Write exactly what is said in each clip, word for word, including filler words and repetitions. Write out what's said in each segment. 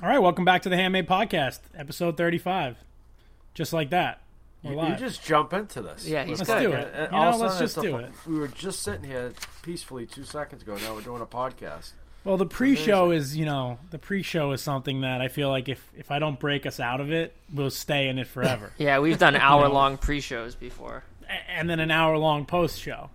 All right, welcome back to the Handmade Podcast, episode thirty-five. Just like that. We're you, you just jump into this. Yeah, he's let's good. Do it. And, and you know, let's just do it. We were just sitting here peacefully two seconds ago. Now we're doing a podcast. Well, the pre-show is, you know, the pre-show is something that I feel like if, if I don't break us out of it, we'll stay in it forever. Yeah, we've done hour-long you know? pre-shows before. And then an hour-long post-show.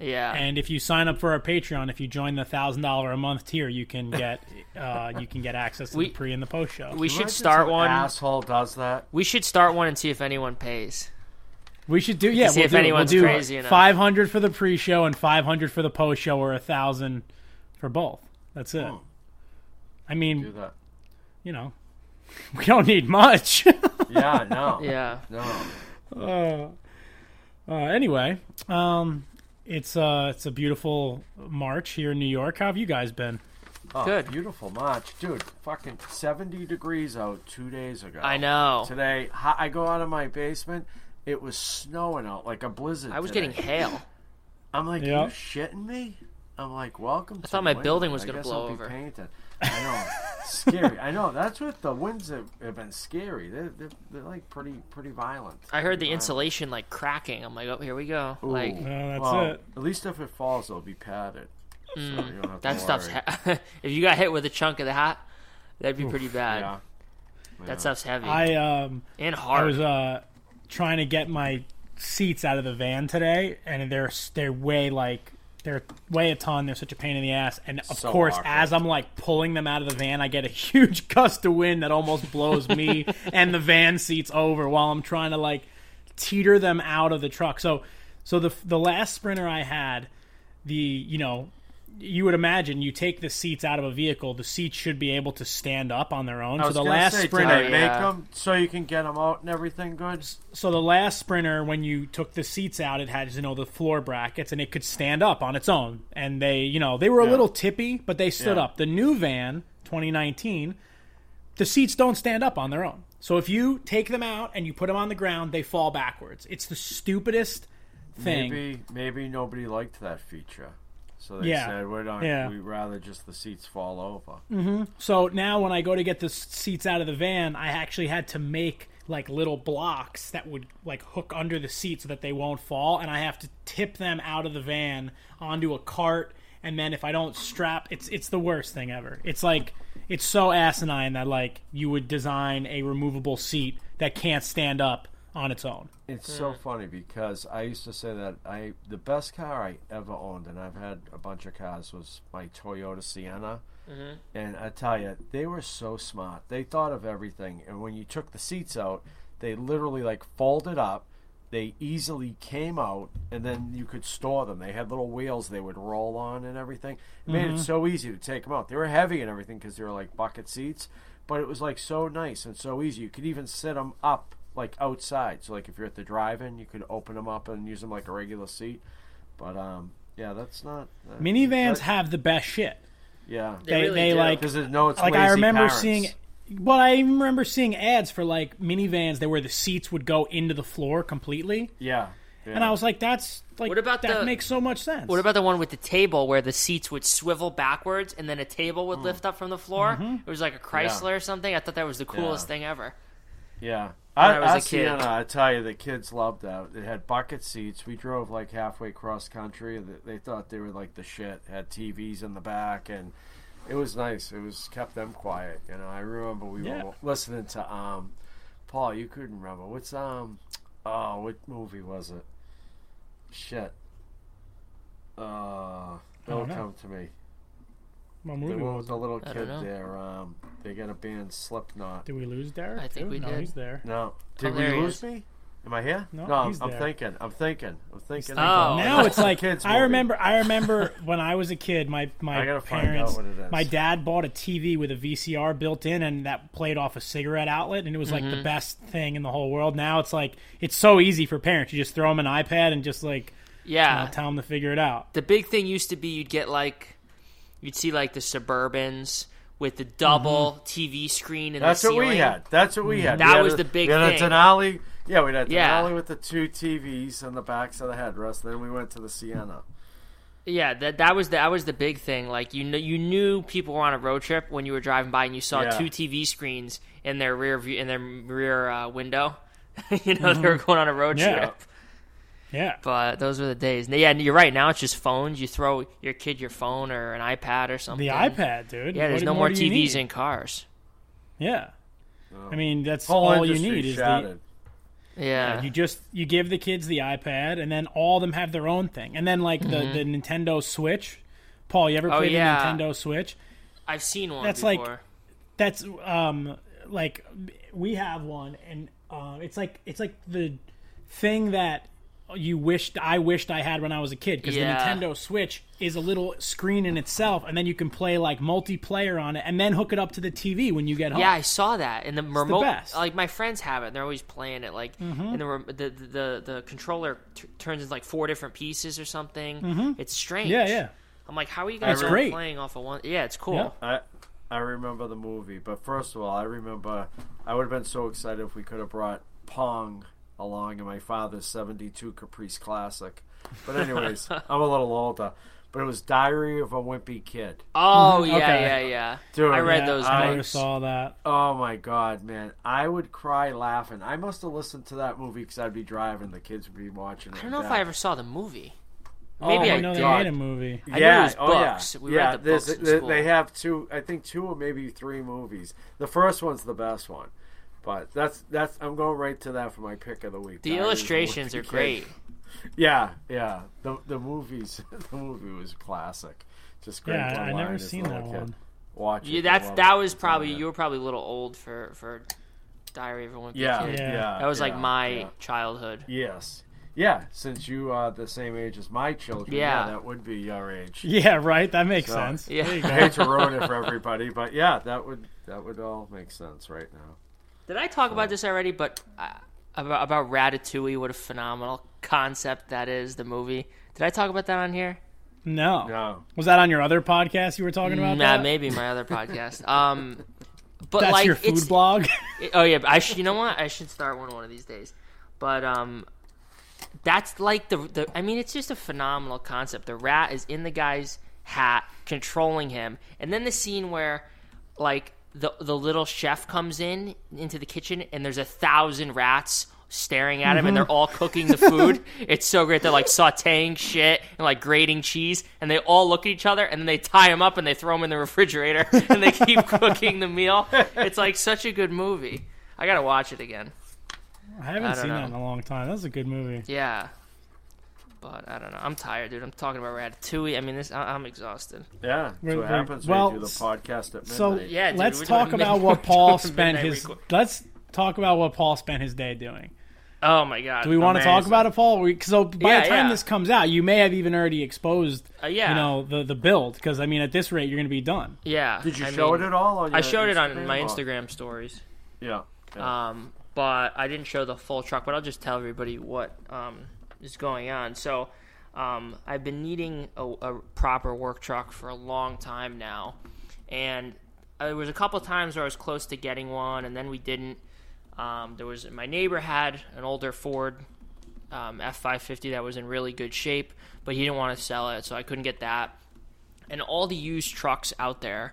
Yeah, and if you sign up for our Patreon, if you join the thousand dollar a month tier, you can get uh, you can get access to we, the pre and the post show. We should start one. Asshole does that. We should start one and see if anyone pays. We should do yeah. We'll see do, if anyone's we'll do crazy enough. Five hundred for the pre show and five hundred for the post show, or a thousand for both. That's it. Oh. I mean, do that. You know, we don't need much. yeah. No. Yeah. No. Uh, uh, anyway. Um, It's uh, it's a beautiful March here in New York. How have you guys been? Oh, good. Beautiful March. Dude, fucking seventy degrees out two days ago. I know. Today, I go out of my basement. It was snowing out like a blizzard I was today. Getting hail. I'm like, yep. Are you shitting me? I'm like, welcome I to I thought my winter. Building was going to blow I'll over. Be painted. I know. Scary. I know. That's what the winds have, have been scary. They're, they're, they're like pretty pretty violent. I heard the violent. Insulation like cracking. I'm like, oh, here we go. Ooh. Like, no, that's well, it. At least if it falls, it'll be padded. Mm, so you don't have that to stuff's. He- if you got hit with a chunk of that, that'd be Oof, pretty bad. Yeah. That yeah. stuff's heavy. I um and hard. I was uh trying to get my seats out of the van today, and they're they're way like. They're weigh a ton. They're such a pain in the ass. And, of so course, awkward. As I'm, like, pulling them out of the van, I get a huge gust of wind that almost blows me and the van seats over while I'm trying to, like, teeter them out of the truck. So so the the last Sprinter I had, the, you know, you would imagine you take the seats out of a vehicle, the seats should be able to stand up on their own. I was so the last say, Sprinter, did they make them so you can get them out and everything good? So the last Sprinter, when you took the seats out, it had, you know, the floor brackets and it could stand up on its own. And they, you know, they were a yeah. little tippy, but they stood yeah. up. The new van, twenty nineteen, the seats don't stand up on their own. So if you take them out and you put them on the ground, they fall backwards. It's the stupidest thing. Maybe, maybe nobody liked that feature. So they yeah. said, we're not, yeah. we'd rather just the seats fall over. Mm-hmm. So now when I go to get the seats out of the van, I actually had to make like little blocks that would like hook under the seat so that they won't fall. And I have to tip them out of the van onto a cart. And then if I don't strap, it's it's the worst thing ever. It's like, it's so asinine that like you would design a removable seat that can't stand up on its own. It's so funny because I used to say that I the best car I ever owned, and I've had a bunch of cars, was my Toyota Sienna. Mm-hmm. And I tell you, they were so smart. They thought of everything. And when you took the seats out, they literally like folded up. They easily came out, and then you could store them. They had little wheels they would roll on and everything. It made mm-hmm. it so easy to take them out. They were heavy and everything because they were like bucket seats, but it was like so nice and so easy. You could even sit them up like outside, so like if you're at the drive-in, you could open them up and use them like a regular seat. But um, yeah, that's not that, minivans that, have the best shit. Yeah, they they, really they like because no, it's like lazy I remember parents. Seeing. Well, I remember seeing ads for like minivans that where the seats would go into the floor completely. Yeah, yeah. And I was like, that's like what about that the, makes so much sense. What about the one with the table where the seats would swivel backwards and then a table would mm. lift up from the floor? Mm-hmm. It was like a Chrysler yeah. or something. I thought that was the coolest yeah. thing ever. Yeah. I, I was I a kid. Sienna, I tell you, the kids loved that. They had bucket seats. We drove like halfway cross country. They thought they were like the shit. Had T Vs in the back, and it was nice. It was kept them quiet. You know, I remember we yeah. were listening to um, Paul. You couldn't remember what's um, oh, what movie was it? Shit, uh, it'll come to me. The one with the little kid there. Um, they got a band, Slipknot. Did we lose Derek? I think Dude, we no, did. He's there. No, did oh, we lose me? Am I here? No, no he's I'm there. thinking. I'm thinking. I'm thinking. Oh, now it's like kids I remember. I remember when I was a kid, my my I parents, find out what it is. My dad bought a T V with a V C R built in, and that played off a cigarette outlet, and it was like mm-hmm. the best thing in the whole world. Now it's like it's so easy for parents. You just throw them an iPad and just like yeah, you know, tell them to figure it out. The big thing used to be you'd get like you'd see like the Suburbans with the double mm-hmm. T V screen and that's the ceiling. That's what we had. That's what we had. That we was had a, the big we had thing. A Denali. Yeah, we had the yeah. Denali with the two T Vs on the backs of the headrest. Then we went to the Sienna. Yeah, that that was the, that was the big thing. Like you know, you knew people were on a road trip when you were driving by and you saw yeah. two T V screens in their rear view in their rear uh, window. You know mm-hmm. they were going on a road yeah. trip. Yeah, but those were the days. Yeah, you're right. Now it's just phones. You throw your kid your phone or an iPad or something. The iPad, dude. Yeah, there's what, no more T Vs in cars. Yeah, oh. I mean that's Whole all you need is shattered. the. Yeah. yeah, you just you give the kids the iPad, and then all of them have their own thing, and then like mm-hmm. the, the Nintendo Switch. Paul, you ever played oh, yeah. the Nintendo Switch? I've seen one. That's before. like that's um like we have one, and uh, it's like it's like the thing that you wished I wished I had when I was a kid because yeah. the Nintendo Switch is a little screen in itself, and then you can play like multiplayer on it, and then hook it up to the T V when you get home. Yeah, I saw that, and the it's remote. The best. Like my friends have it, and they're always playing it. Like, mm-hmm. and the the the, the controller t- turns into like four different pieces or something. Mm-hmm. It's strange. Yeah, yeah. I'm like, how are you guys really playing off of one? Yeah, it's cool. Yeah. I I remember the movie, but first of all, I remember I would have been so excited if we could have brought Pong along in my father's seventy-two Caprice Classic. But anyways, I'm a little older. But it was Diary of a Wimpy Kid. Oh, yeah, okay. yeah, yeah. Dude, I read yeah, those I notes. saw that. Oh, my God, man. I would cry laughing. I must have listened to that movie because I'd be driving. The kids would be watching it. I don't know if that. I ever saw the movie. Maybe oh, I know did. They made a movie. I yeah, know it was books. Oh, yeah. We yeah, read the books in school. They have two, I think two or maybe three movies. The first one's the best one. But that's that's I'm going right to that for my pick of the week. The Diary illustrations the are great. Yeah, yeah. The the movies the movie was classic. Just great. Yeah, I never seen that kid. one. Watch yeah, it. That's that it. was probably you were probably a little old for, for Diary of a Wimpy yeah, Kid. Yeah, yeah. That was yeah, like my yeah. childhood. Yes. Yeah, since you are the same age as my children, yeah, yeah that would be your age. Yeah, right. That makes so, sense. Yeah. There you go. I hate to ruin it for everybody, but yeah, that would that would all make sense right now. Did I talk about this already? But uh, about, about Ratatouille, what a phenomenal concept that is, the movie. Did I talk about that on here? No. No. Was that on your other podcast you were talking about? Nah, that? maybe my other podcast. Um, but That's like, your food it's, blog? It, oh, yeah. I sh- You know what? I should start one one of these days. But um, that's like the, the – I mean, it's just a phenomenal concept. The rat is in the guy's hat controlling him. And then the scene where, like – The the little chef comes in into the kitchen and there's a thousand rats staring at him mm-hmm. and they're all cooking the food. It's so great. They're like sauteing shit and like grating cheese and they all look at each other and then they tie him up and they throw him in the refrigerator and they keep cooking the meal. It's like such a good movie. I gotta watch it again. I haven't I seen know. that in a long time. That was a good movie. Yeah. But I don't know. I'm tired, dude. I'm talking about Ratatouille. I mean, this. I, I'm exhausted. Yeah, that's what happens when well, you do the podcast at midnight. So yeah, dude, let's talk about what Paul spent his. Record. Let's talk about what Paul spent his day doing. Oh my God! Do we Amazing. want to talk about it, Paul? We, so by yeah, the time yeah. this comes out, you may have even already exposed, uh, yeah. you know, the the build. Because I mean, at this rate, you're going to be done. Yeah. Did you I show mean, it at all? On your I showed Instagram it on my Instagram stories. Yeah. yeah. Um, but I didn't show the full truck. But I'll just tell everybody what um. is going on. So um, I've been needing a, a proper work truck for a long time now, and there was a couple of times where I was close to getting one, and then we didn't. Um, there was my neighbor had an older Ford um, F five fifty that was in really good shape, but he didn't want to sell it, so I couldn't get that. And all the used trucks out there,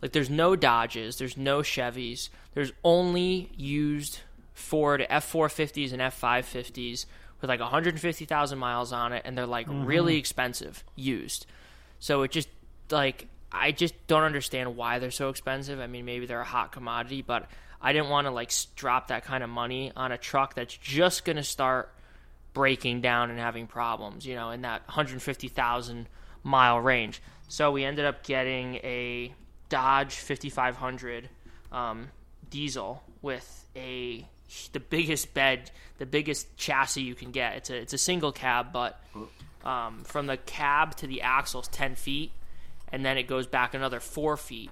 like there's no Dodges, there's no Chevys, there's only used Ford F four fifties and F five fifties with like one hundred fifty thousand miles on it, and they're like mm-hmm. really expensive used. So it just like I just don't understand why they're so expensive. I mean, maybe they're a hot commodity, but I didn't want to like drop that kind of money on a truck that's just going to start breaking down and having problems, you know, in that one hundred fifty thousand mile range. So we ended up getting a Dodge fifty-five hundred um, diesel with a the biggest bed, the biggest chassis you can get. It's a it's a single cab, but um, from the cab to the axle is ten feet, and then it goes back another four feet.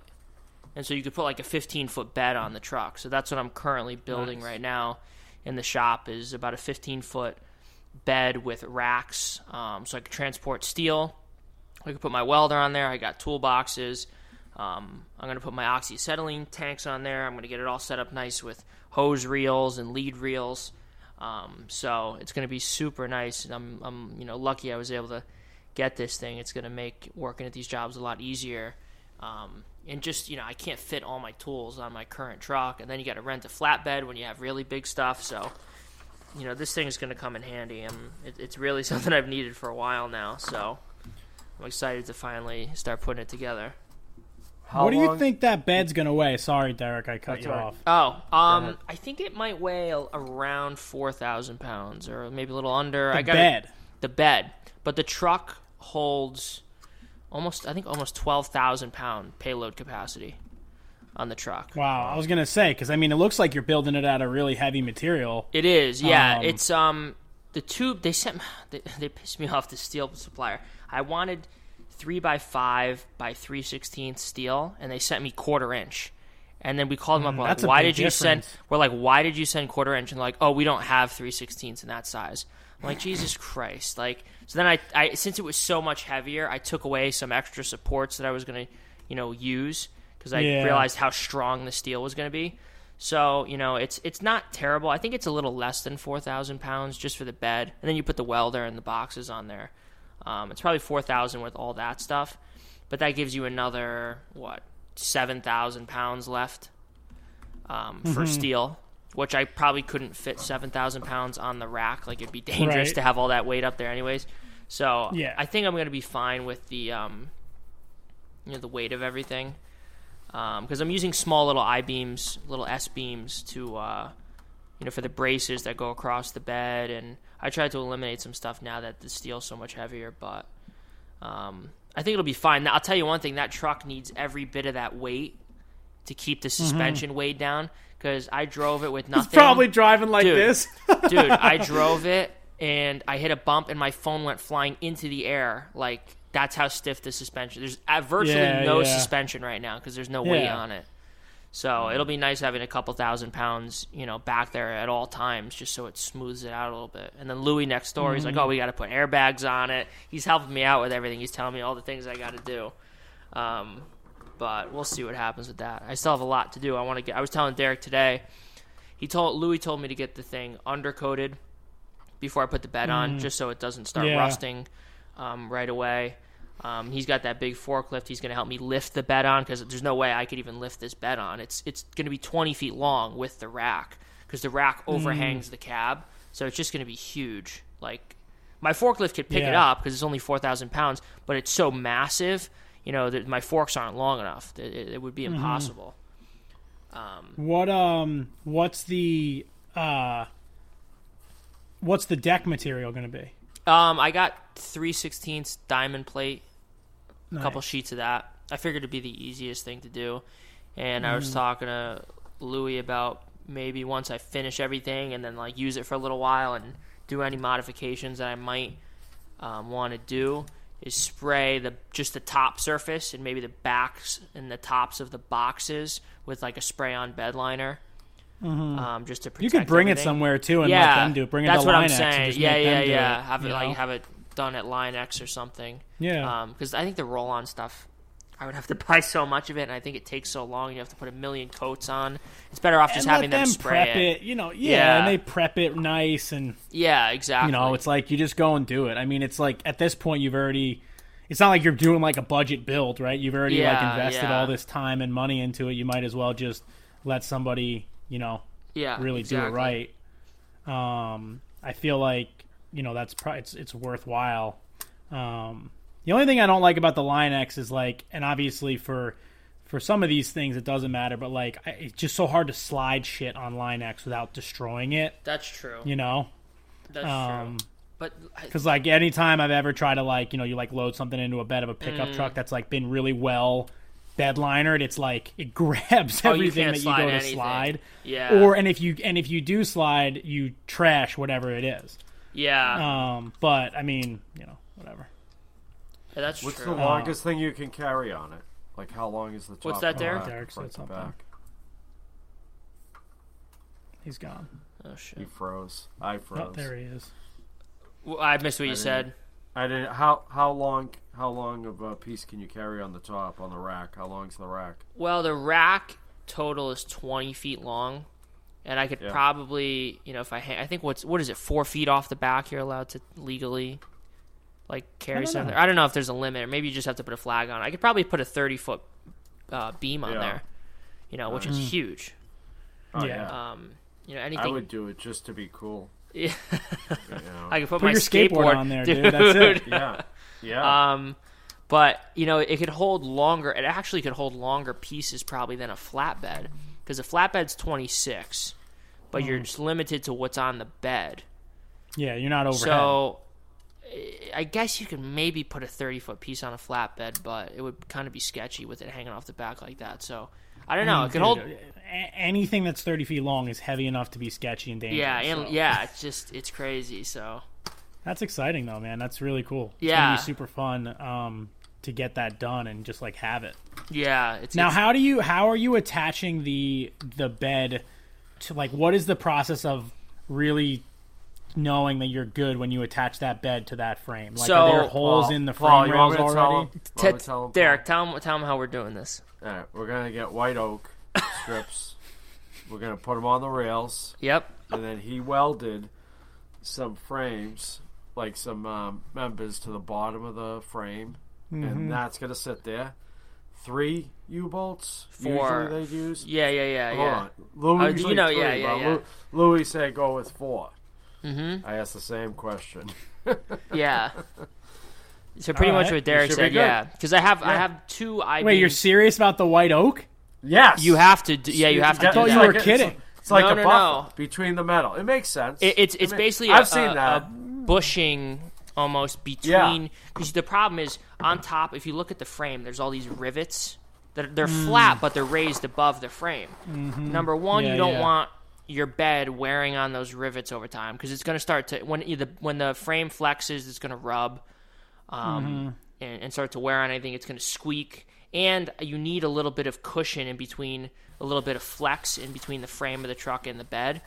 And so you could put like a fifteen-foot bed on the truck. So that's what I'm currently building nice. right now in the shop is about a fifteen-foot bed with racks. Um, so I could transport steel. I could put my welder on there. I got toolboxes. Um, I'm going to put my oxyacetylene tanks on there. I'm going to get it all set up nice with hose reels and lead reels. Um, so it's going to be super nice. And I'm, I'm, you know, lucky I was able to get this thing. It's going to make working at these jobs a lot easier. Um, and just, you know, I can't fit all my tools on my current truck. And then you got to rent a flatbed when you have really big stuff. So, you know, this thing is going to come in handy. And it, it's really something I've needed for a while now. So I'm excited to finally start putting it together. How what do long? you think that bed's going to weigh? Sorry, Derek, I cut That's you right. off. Oh, um, I think it might weigh around four thousand pounds or maybe a little under. The I gotta, bed. The bed. But the truck holds... Almost, I think almost twelve thousand pound payload capacity on the truck. Wow, I was gonna say because I mean it looks like you're building it out of really heavy material. It is, yeah. Um, it's um the tube they sent they, they pissed me off, the steel supplier. I wanted three by five by three sixteenth steel, and they sent me quarter inch. And then we called them up. We're like, why did you send? We're like, why did you send quarter inch? And they're like, oh, we don't have three sixteenths in that size. I'm like, Jesus Christ. Like, so then I, I, since it was so much heavier, I took away some extra supports that I was going to, you know, use because I yeah. realized how strong the steel was going to be. So, you know, it's, it's not terrible. I think it's a little less than four thousand pounds just for the bed. And then you put the welder and the boxes on there. Um, it's probably four thousand with all that stuff, but that gives you another, what, seven thousand pounds left, um, mm-hmm. for steel. Which I probably couldn't fit seven thousand pounds on the rack. Like, it'd be dangerous right. to have all that weight up there anyways. So yeah. I think I'm going to be fine with the um, you know, the weight of everything. Because um, I'm using small little I-beams, little S-beams to, uh, you know, for the braces that go across the bed. And I tried to eliminate some stuff now that the steel's so much heavier. But um, I think it'll be fine. Now, I'll tell you one thing. That truck needs every bit of that weight to keep the suspension mm-hmm. weighed down. Because I drove it with nothing. He's probably driving like dude, this. Dude, I drove it, and I hit a bump, and my phone went flying into the air. Like, that's how stiff the suspension is. There's virtually yeah, no yeah. suspension right now because there's no yeah. weight on it. So it'll be nice having a couple thousand pounds, you know, back there at all times just so it smooths it out a little bit. And then Louis next door, mm-hmm. he's like, oh, we got to put airbags on it. He's helping me out with everything. He's telling me all the things I got to do. Um But we'll see what happens with that. I still have a lot to do. I want to get. I was telling Derek today. He told Louis told me to get the thing undercoated before I put the bed mm. on, just so it doesn't start yeah. rusting um, right away. Um, he's got that big forklift. He's going to help me lift the bed on because there's no way I could even lift this bed on. It's it's going to be twenty feet long with the rack because the rack overhangs mm. the cab, so it's just going to be huge. Like my forklift could pick yeah. it up because it's only four thousand pounds, but it's so massive. You know, the, my forks aren't long enough. It, it would be impossible. Mm-hmm. Um, what um, what's the uh, what's the deck material going to be? Um, I got three sixteenths diamond plate, nice. a couple sheets of that. I figured it'd be the easiest thing to do. And mm. I was talking to Louis about maybe once I finish everything and then like use it for a little while and do any modifications that I might um, want to do. Is spray the just the top surface and maybe the backs and the tops of the boxes with like a spray-on bed liner, mm-hmm. um, just to protect. You could bring everything. It somewhere too and yeah, let them do it. Bring it that's to Line X. That's what I'm saying. Yeah, yeah, yeah. It, have it know? like have it done at Line X or something. Yeah. Because um, I think the roll-on stuff, I would have to buy so much of it, and I think it takes so long. You have to put a million coats on. It's better off just and having let them, them spray prep it. it. You know, yeah, yeah, and they prep it nice and yeah, exactly. You know, it's like you just go and do it. I mean, it's like at this point you've already. It's not like you're doing like a budget build, right? You've already yeah, like invested yeah. all this time and money into it. You might as well just let somebody, you know, yeah, really exactly. do it right. Um, I feel like you know that's probably it's it's worthwhile. Um. The only thing I don't like about the Line X is like, and obviously for for some of these things it doesn't matter, but like I, it's just so hard to slide shit on Line X without destroying it. That's true. You know, that's um, true. But because like any time I've ever tried to like you know you like load something into a bed of a pickup mm. truck that's like been really well bed liner, and it's like it grabs oh, everything you that you go to anything. slide. Yeah. Or and if you and if you do slide, you trash whatever it is. Yeah. Um. But I mean, you know, whatever. Yeah, that's What's true. What's the longest uh, thing you can carry on it? Like, how long is the top? What's that, Derek? Derek said something. Back? He's gone. Oh shit! He froze. I froze. Oh, there he is. Well, I missed what I you said. I didn't. How how long how long of a piece can you carry on the top on the rack? How long's the rack? Well, the rack total is twenty feet long, and I could yeah. probably you know if I ha- I think what's what is it four feet off the back you're allowed to legally like carry something. I don't know if there's a limit, or maybe you just have to put a flag on. I could probably put a thirty foot uh, beam on yeah. there, you know, which mm. is huge. Oh, yeah. Um, you know, anything. I would do it just to be cool. Yeah, you know. I could put, put my your skateboard, skateboard on there, dude. dude. That's it. Yeah, yeah. Um, but you know, it could hold longer. It actually could hold longer pieces probably than a flatbed, because a flatbed's twenty-six, but mm. you're just limited to what's on the bed. Yeah, you're not overhead. So, I guess you could maybe put a thirty-foot piece on a flatbed, but it would kind of be sketchy with it hanging off the back like that. So. I don't know. I mean, it could dude, hold anything that's thirty feet long is heavy enough to be sketchy and dangerous. Yeah, and so. yeah, it's just it's crazy. So that's exciting though, man. That's really cool. It's yeah, gonna be super fun um, to get that done and just like have it. Yeah. It's, now, it's, how do you how are you attaching the the bed to, like, what is the process of really knowing that you're good when you attach that bed to that frame? Like, so, are there holes well, in the frame well, rails already? Tell him, t- tell him, Derek, tell him tell him how we're doing this. All right, we're going to get white oak strips. We're going to put them on the rails. Yep. And then he welded some frames, like some um, members to the bottom of the frame. Mm-hmm. And that's going to sit there. Three U-bolts. Four. Usually they use. Yeah, yeah, yeah. Hold yeah. on. Louis, uh, usually you know, three, yeah, yeah, yeah. Louis, Louis said go with four. Mm-hmm. I asked the same question. yeah. So pretty right. much what Derek said, be yeah. Because I have yeah. I have two I Bs. Wait, you're serious about the white oak? Yes. You have to. Do, yeah, you have to. I thought you were kidding. It's, it's like no, a no, buffer no. between the metal. It makes sense. It, it's it's I mean, basically I've a, seen a, that. a bushing almost between. Because yeah. the problem is on top. If you look at the frame, there's all these rivets that they're, they're mm. flat, but they're raised above the frame. Mm-hmm. Number one, yeah, you don't yeah. want your bed wearing on those rivets over time, because it's going to start to when the when the frame flexes, it's going to rub. Um, mm-hmm. and, and start to wear on anything. It's going to squeak, and you need a little bit of cushion in between, a little bit of flex in between the frame of the truck and the bed.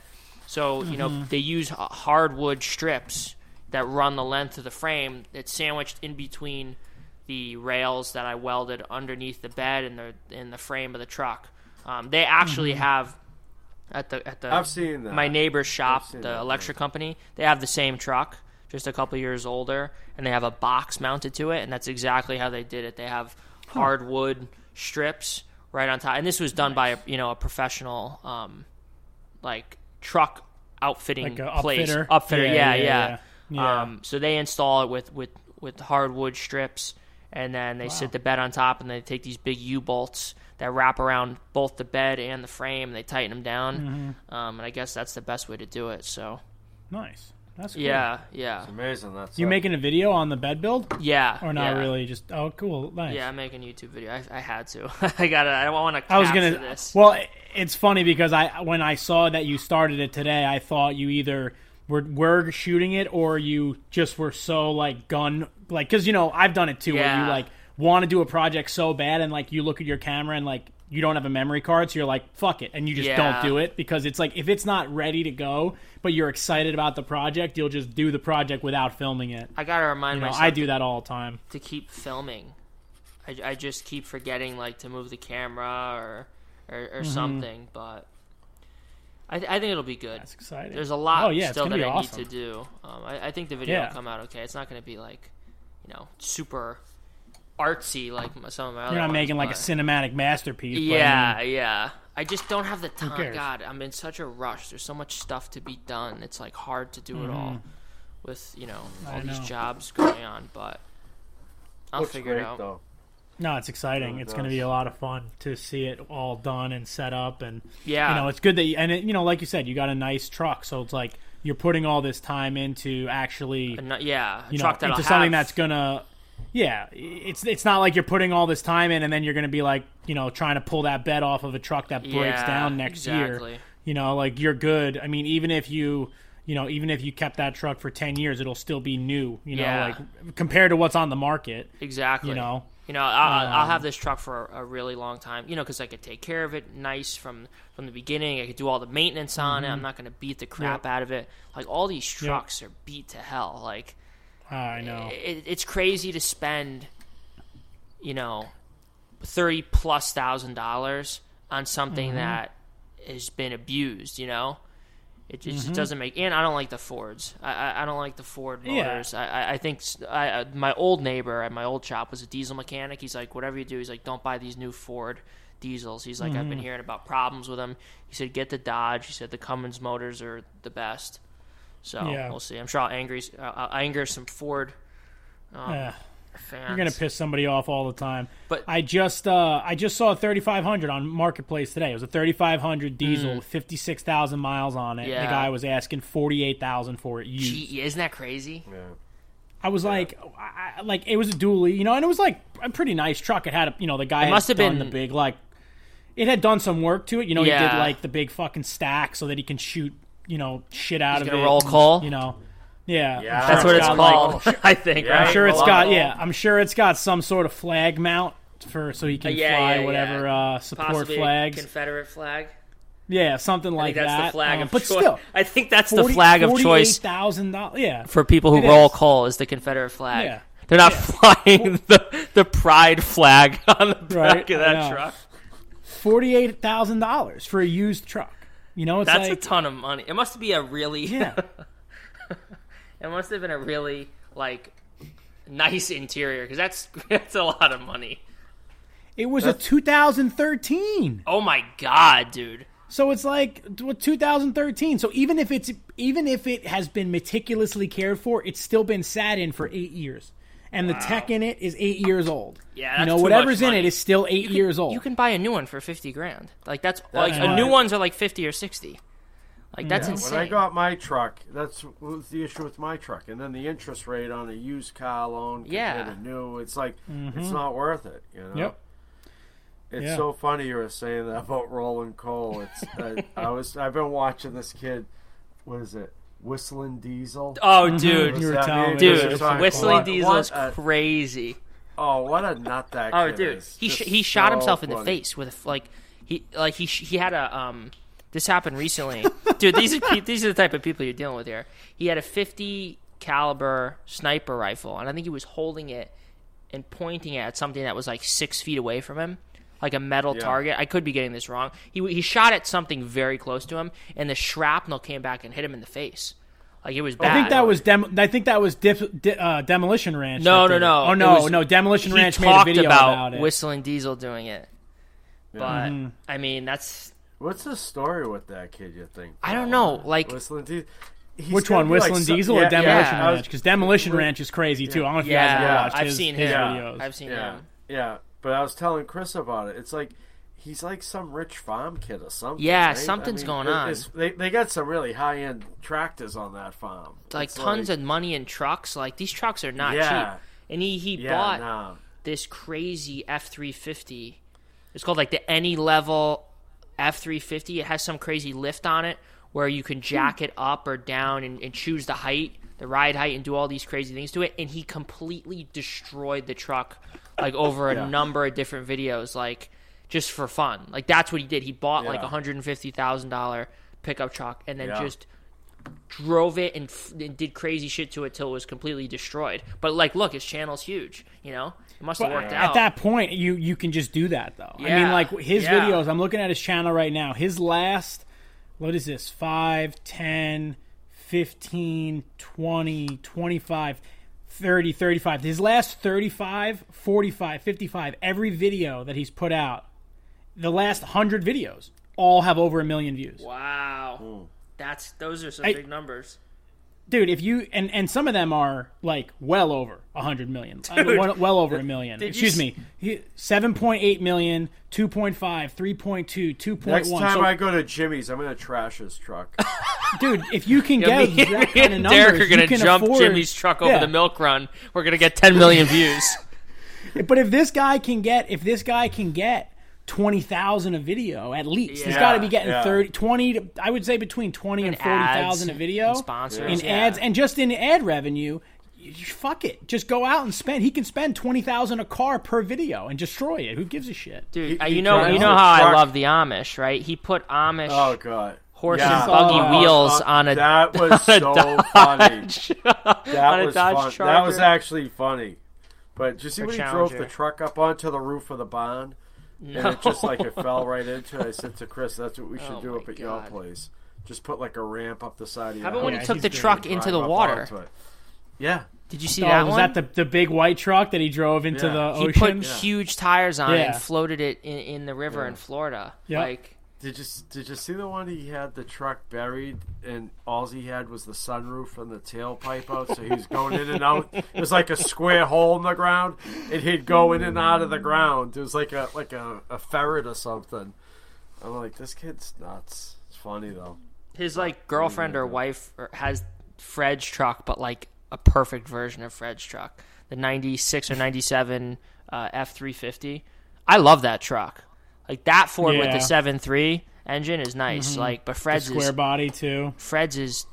So mm-hmm. you know they use hardwood strips that run the length of the frame that's sandwiched in between the rails that I welded underneath the bed and the in the frame of the truck. Um, they actually mm-hmm. have at the at the I've seen that. my neighbor's shop, the that. electric company. They have the same truck, just a couple years older, and they have a box mounted to it, and that's exactly how they did it. They have hardwood strips right on top, and this was done nice. by a, you know a professional um, like truck outfitting like a place, upfitter, upfitter, yeah, yeah. yeah, yeah. yeah. Um, so they install it with, with, with hardwood strips, and then they wow. sit the bed on top, and they take these big U-bolts that wrap around both the bed and the frame, and they tighten them down, mm-hmm. um, and I guess that's the best way to do it. So nice. That's cool. Yeah, yeah. It's amazing. That's you up. making a video on the bed build? Yeah. Or not yeah. really? Just oh, cool, nice. Yeah, I'm making a YouTube video. I, I had to. I got. I don't want to. I was gonna. This. Well, it's funny because I when I saw that you started it today, I thought you either were were shooting it or you just were so like gun like because you know I've done it too yeah. where you like want to do a project so bad and like you look at your camera and like you don't have a memory card, so you're like, fuck it, and you just yeah. don't do it, because it's like, if it's not ready to go, but you're excited about the project, you'll just do the project without filming it. I gotta remind you know, myself. I do that all the time. To keep filming. I, I just keep forgetting, like, to move the camera or or, or mm-hmm. something, but I, th- I think it'll be good. That's exciting. There's a lot oh, yeah, still that I awesome. need to do. Um, I, I think the video yeah. will come out okay. It's not gonna be, like, you know, super artsy like some of my other You're not ones, making like a cinematic masterpiece. Yeah, I mean, yeah. I just don't have the time. God, I'm in such a rush. There's so much stuff to be done. It's like hard to do mm-hmm. it all with, you know, all I these know. jobs going on, but I'll Looks figure great, it out. Though. No, it's exciting. It it's going to be a lot of fun to see it all done and set up, and yeah. you know, it's good that you, and it, you know, like you said, you got a nice truck, so it's like you're putting all this time into actually a, yeah, a you truck know, into something have. that's going to Yeah, it's it's not like you're putting all this time in and then you're going to be like, you know, trying to pull that bed off of a truck that breaks yeah, down next exactly. year. You know, like you're good. I mean, even if you, you know, even if you kept that truck for ten years, it'll still be new, you know, yeah. like compared to what's on the market. Exactly. You know, you know, I'll, um, I'll have this truck for a really long time, you know, because I could take care of it nice from, from the beginning. I could do all the maintenance on mm-hmm. it. I'm not going to beat the crap yep. out of it. Like all these trucks yep. are beat to hell. Like, Uh, I know it, it's crazy to spend, you know, thirty plus thousand dollars on something mm-hmm. that has been abused. You know, it, it mm-hmm. just doesn't make. And I don't like the Fords. I I, I don't like the Ford motors. Yeah. I, I think I, my old neighbor at my old shop was a diesel mechanic. He's like, whatever you do, he's like, don't buy these new Ford diesels. He's like, mm-hmm. I've been hearing about problems with them. He said, get the Dodge. He said the Cummins motors are the best. So yeah. we'll see. I'm sure I'll angry, uh, I'll anger some Ford um, yeah. fans. You're gonna piss somebody off all the time. But I just uh, I just saw a thirty-five hundred on Marketplace today. It was a thirty-five hundred diesel, mm. with fifty-six thousand miles on it. Yeah. The guy was asking forty-eight thousand for it used. Gee, isn't that crazy? Yeah. I was yeah. like, I, like it was a dually, you know, and it was like a pretty nice truck. It had, a, you know, the guy it must had have done been the big like. It had done some work to it, you know. Yeah. He did like the big fucking stack so that he can shoot. You know, shit out He's of it. Roll call. You know, yeah, yeah. Sure that's what it's, it's called. Like, sure, I think. Yeah, right? I'm sure roll it's got. Roll. Yeah, I'm sure it's got some sort of flag mount for so he can uh, yeah, fly yeah, whatever yeah. Uh, support Possibly flags. A Confederate flag. Yeah, something like I think that's that. The flag um, of but choice. Still, I think that's forty, the flag of choice. forty-eight thousand dollars Yeah, for people who it roll is. Call is the Confederate flag. Yeah. They're not yeah. flying the the pride flag on the back right? of that truck. Forty-eight thousand dollars for a used truck. You know, it's that's like, a ton of money. It must be a really, yeah. it must have been a really like nice interior because that's that's a lot of money. It was that's, a two thousand thirteen. Oh my god, dude! So it's like two thousand thirteen. So even if it's even if it has been meticulously cared for, it's still been sat in for eight years, and wow. the tech in it is eight years old. Yeah, that's you know, too whatever's much money. In it is still eight you can, years old. You can buy a new one for fifty grand. Like that's like a new ones are like fifty or sixty. Like that's yeah, insane. When I got my truck, that's was the issue with my truck, and then the interest rate on a used car loan compared yeah. to new, it's like mm-hmm. it's not worth it. You know. Yep. It's yeah. so funny you were saying that about Roland Cole. It's I, I was I've been watching this kid. What is it? Whistling Diesel. Oh, dude, mm-hmm. you were telling me. Dude, Whistling Diesel is crazy. Oh, what a nut that kid! Oh, dude, is. he sh- he shot so himself in funny. The face with like he like he sh- he had a um this happened recently, dude. These are these are the type of people you're dealing with here. He had a fifty caliber sniper rifle, and I think he was holding it and pointing it at something that was like six feet away from him, like a metal yeah. target. I could be getting this wrong. He he shot at something very close to him, and the shrapnel came back and hit him in the face. Like it was bad. I think that was dem- I think that was dip- di- uh, Demolition Ranch. No, no, no. Oh no, was, no. Demolition Ranch made a video about, about it. Whistling Diesel doing it. Yeah. But mm-hmm. I mean, that's what's the story with that kid? You think? I don't know. Like Whistling Diesel. Which one, Whistling like, Diesel yeah, or Demolition yeah. Ranch? Because Demolition was, Ranch is crazy yeah. too. I don't know if you guys have watched I've his, seen his yeah. videos. I've seen yeah. him. Yeah, but I was telling Chris about it. It's like. He's like some rich farm kid or something. Yeah, right? something's I mean, going on. They they got some really high end tractors on that farm. Like it's tons like, of money in trucks. Like these trucks are not yeah. cheap. And he he yeah, bought no. this crazy F three fifty. It's called like the any level F three fifty. It has some crazy lift on it where you can jack hmm. it up or down and, and choose the height, the ride height, and do all these crazy things to it. And he completely destroyed the truck, like over yeah. a number of different videos, like. Just for fun. Like, that's what he did. He bought, yeah. like, a one hundred fifty thousand dollars pickup truck and then yeah. just drove it and, f- and did crazy shit to it till it was completely destroyed. But, like, look, his channel's huge, you know? It must have worked at out. At that point, you, you can just do that, though. Yeah. I mean, like, his yeah. videos, I'm looking at his channel right now. His last, what is this, five, ten, fifteen, twenty, twenty-five, thirty, thirty-five. His last thirty-five, forty-five, fifty-five, every video that he's put out, the last one hundred videos all have over a million views. Wow. Ooh. That's those are some I, big numbers. Dude, if you and, and some of them are like well over one hundred million. I mean, well, well over a million. Excuse you, me. seven point eight million, two point five, three point two, two point one. Next time so, I go to Jimmy's, I'm going to trash his truck. Dude, if you can get me, that kind of numbers, Derek are going to jump afford, Jimmy's truck over yeah. the milk run. We're going to get ten million views. But if this guy can get, if this guy can get twenty thousand a video at least, yeah, he's got to be getting yeah. thirty, twenty, to, I would say between twenty and, and forty thousand a video, and sponsors, in yeah. ads, and just in ad revenue. Fuck it. Just go out and spend. He can spend twenty thousand dollars a car per video and destroy it. Who gives a shit? Dude, you, you know you know how I love the Amish, right? He put Amish oh, God. horse yeah. and buggy oh, wheels oh, on a That was so Dodge. funny. That was fun. That was actually funny. But did you see when he drove the truck up onto the roof of the barn? No. And it just like it fell right into it. I said to Chris, that's what we should oh, do up at God. your place. Just put like a ramp up the side of your house. How about when yeah, he took the truck into the water? Yeah. Did you see oh, that was one? Was that the, the big white truck that he drove into yeah. the ocean? He put yeah. huge tires on yeah. it and floated it in, in the river yeah. in Florida. Yep. Like, did you did you see the one he had the truck buried and all he had was the sunroof and the tailpipe out, so he was going in and out. It was like a square hole in the ground, and he'd go in and out of the ground. It was like a like a, a ferret or something. I'm like, this kid's nuts. It's funny though. His like girlfriend yeah. or wife has Fred's truck, but like a perfect version of Fred's truck, the ninety-six or ninety-seven uh, F three fifty. I love that truck. Like that Ford yeah. with the seven three engine is nice. Mm-hmm. Like, but Fred's the square is, body too. Fred's is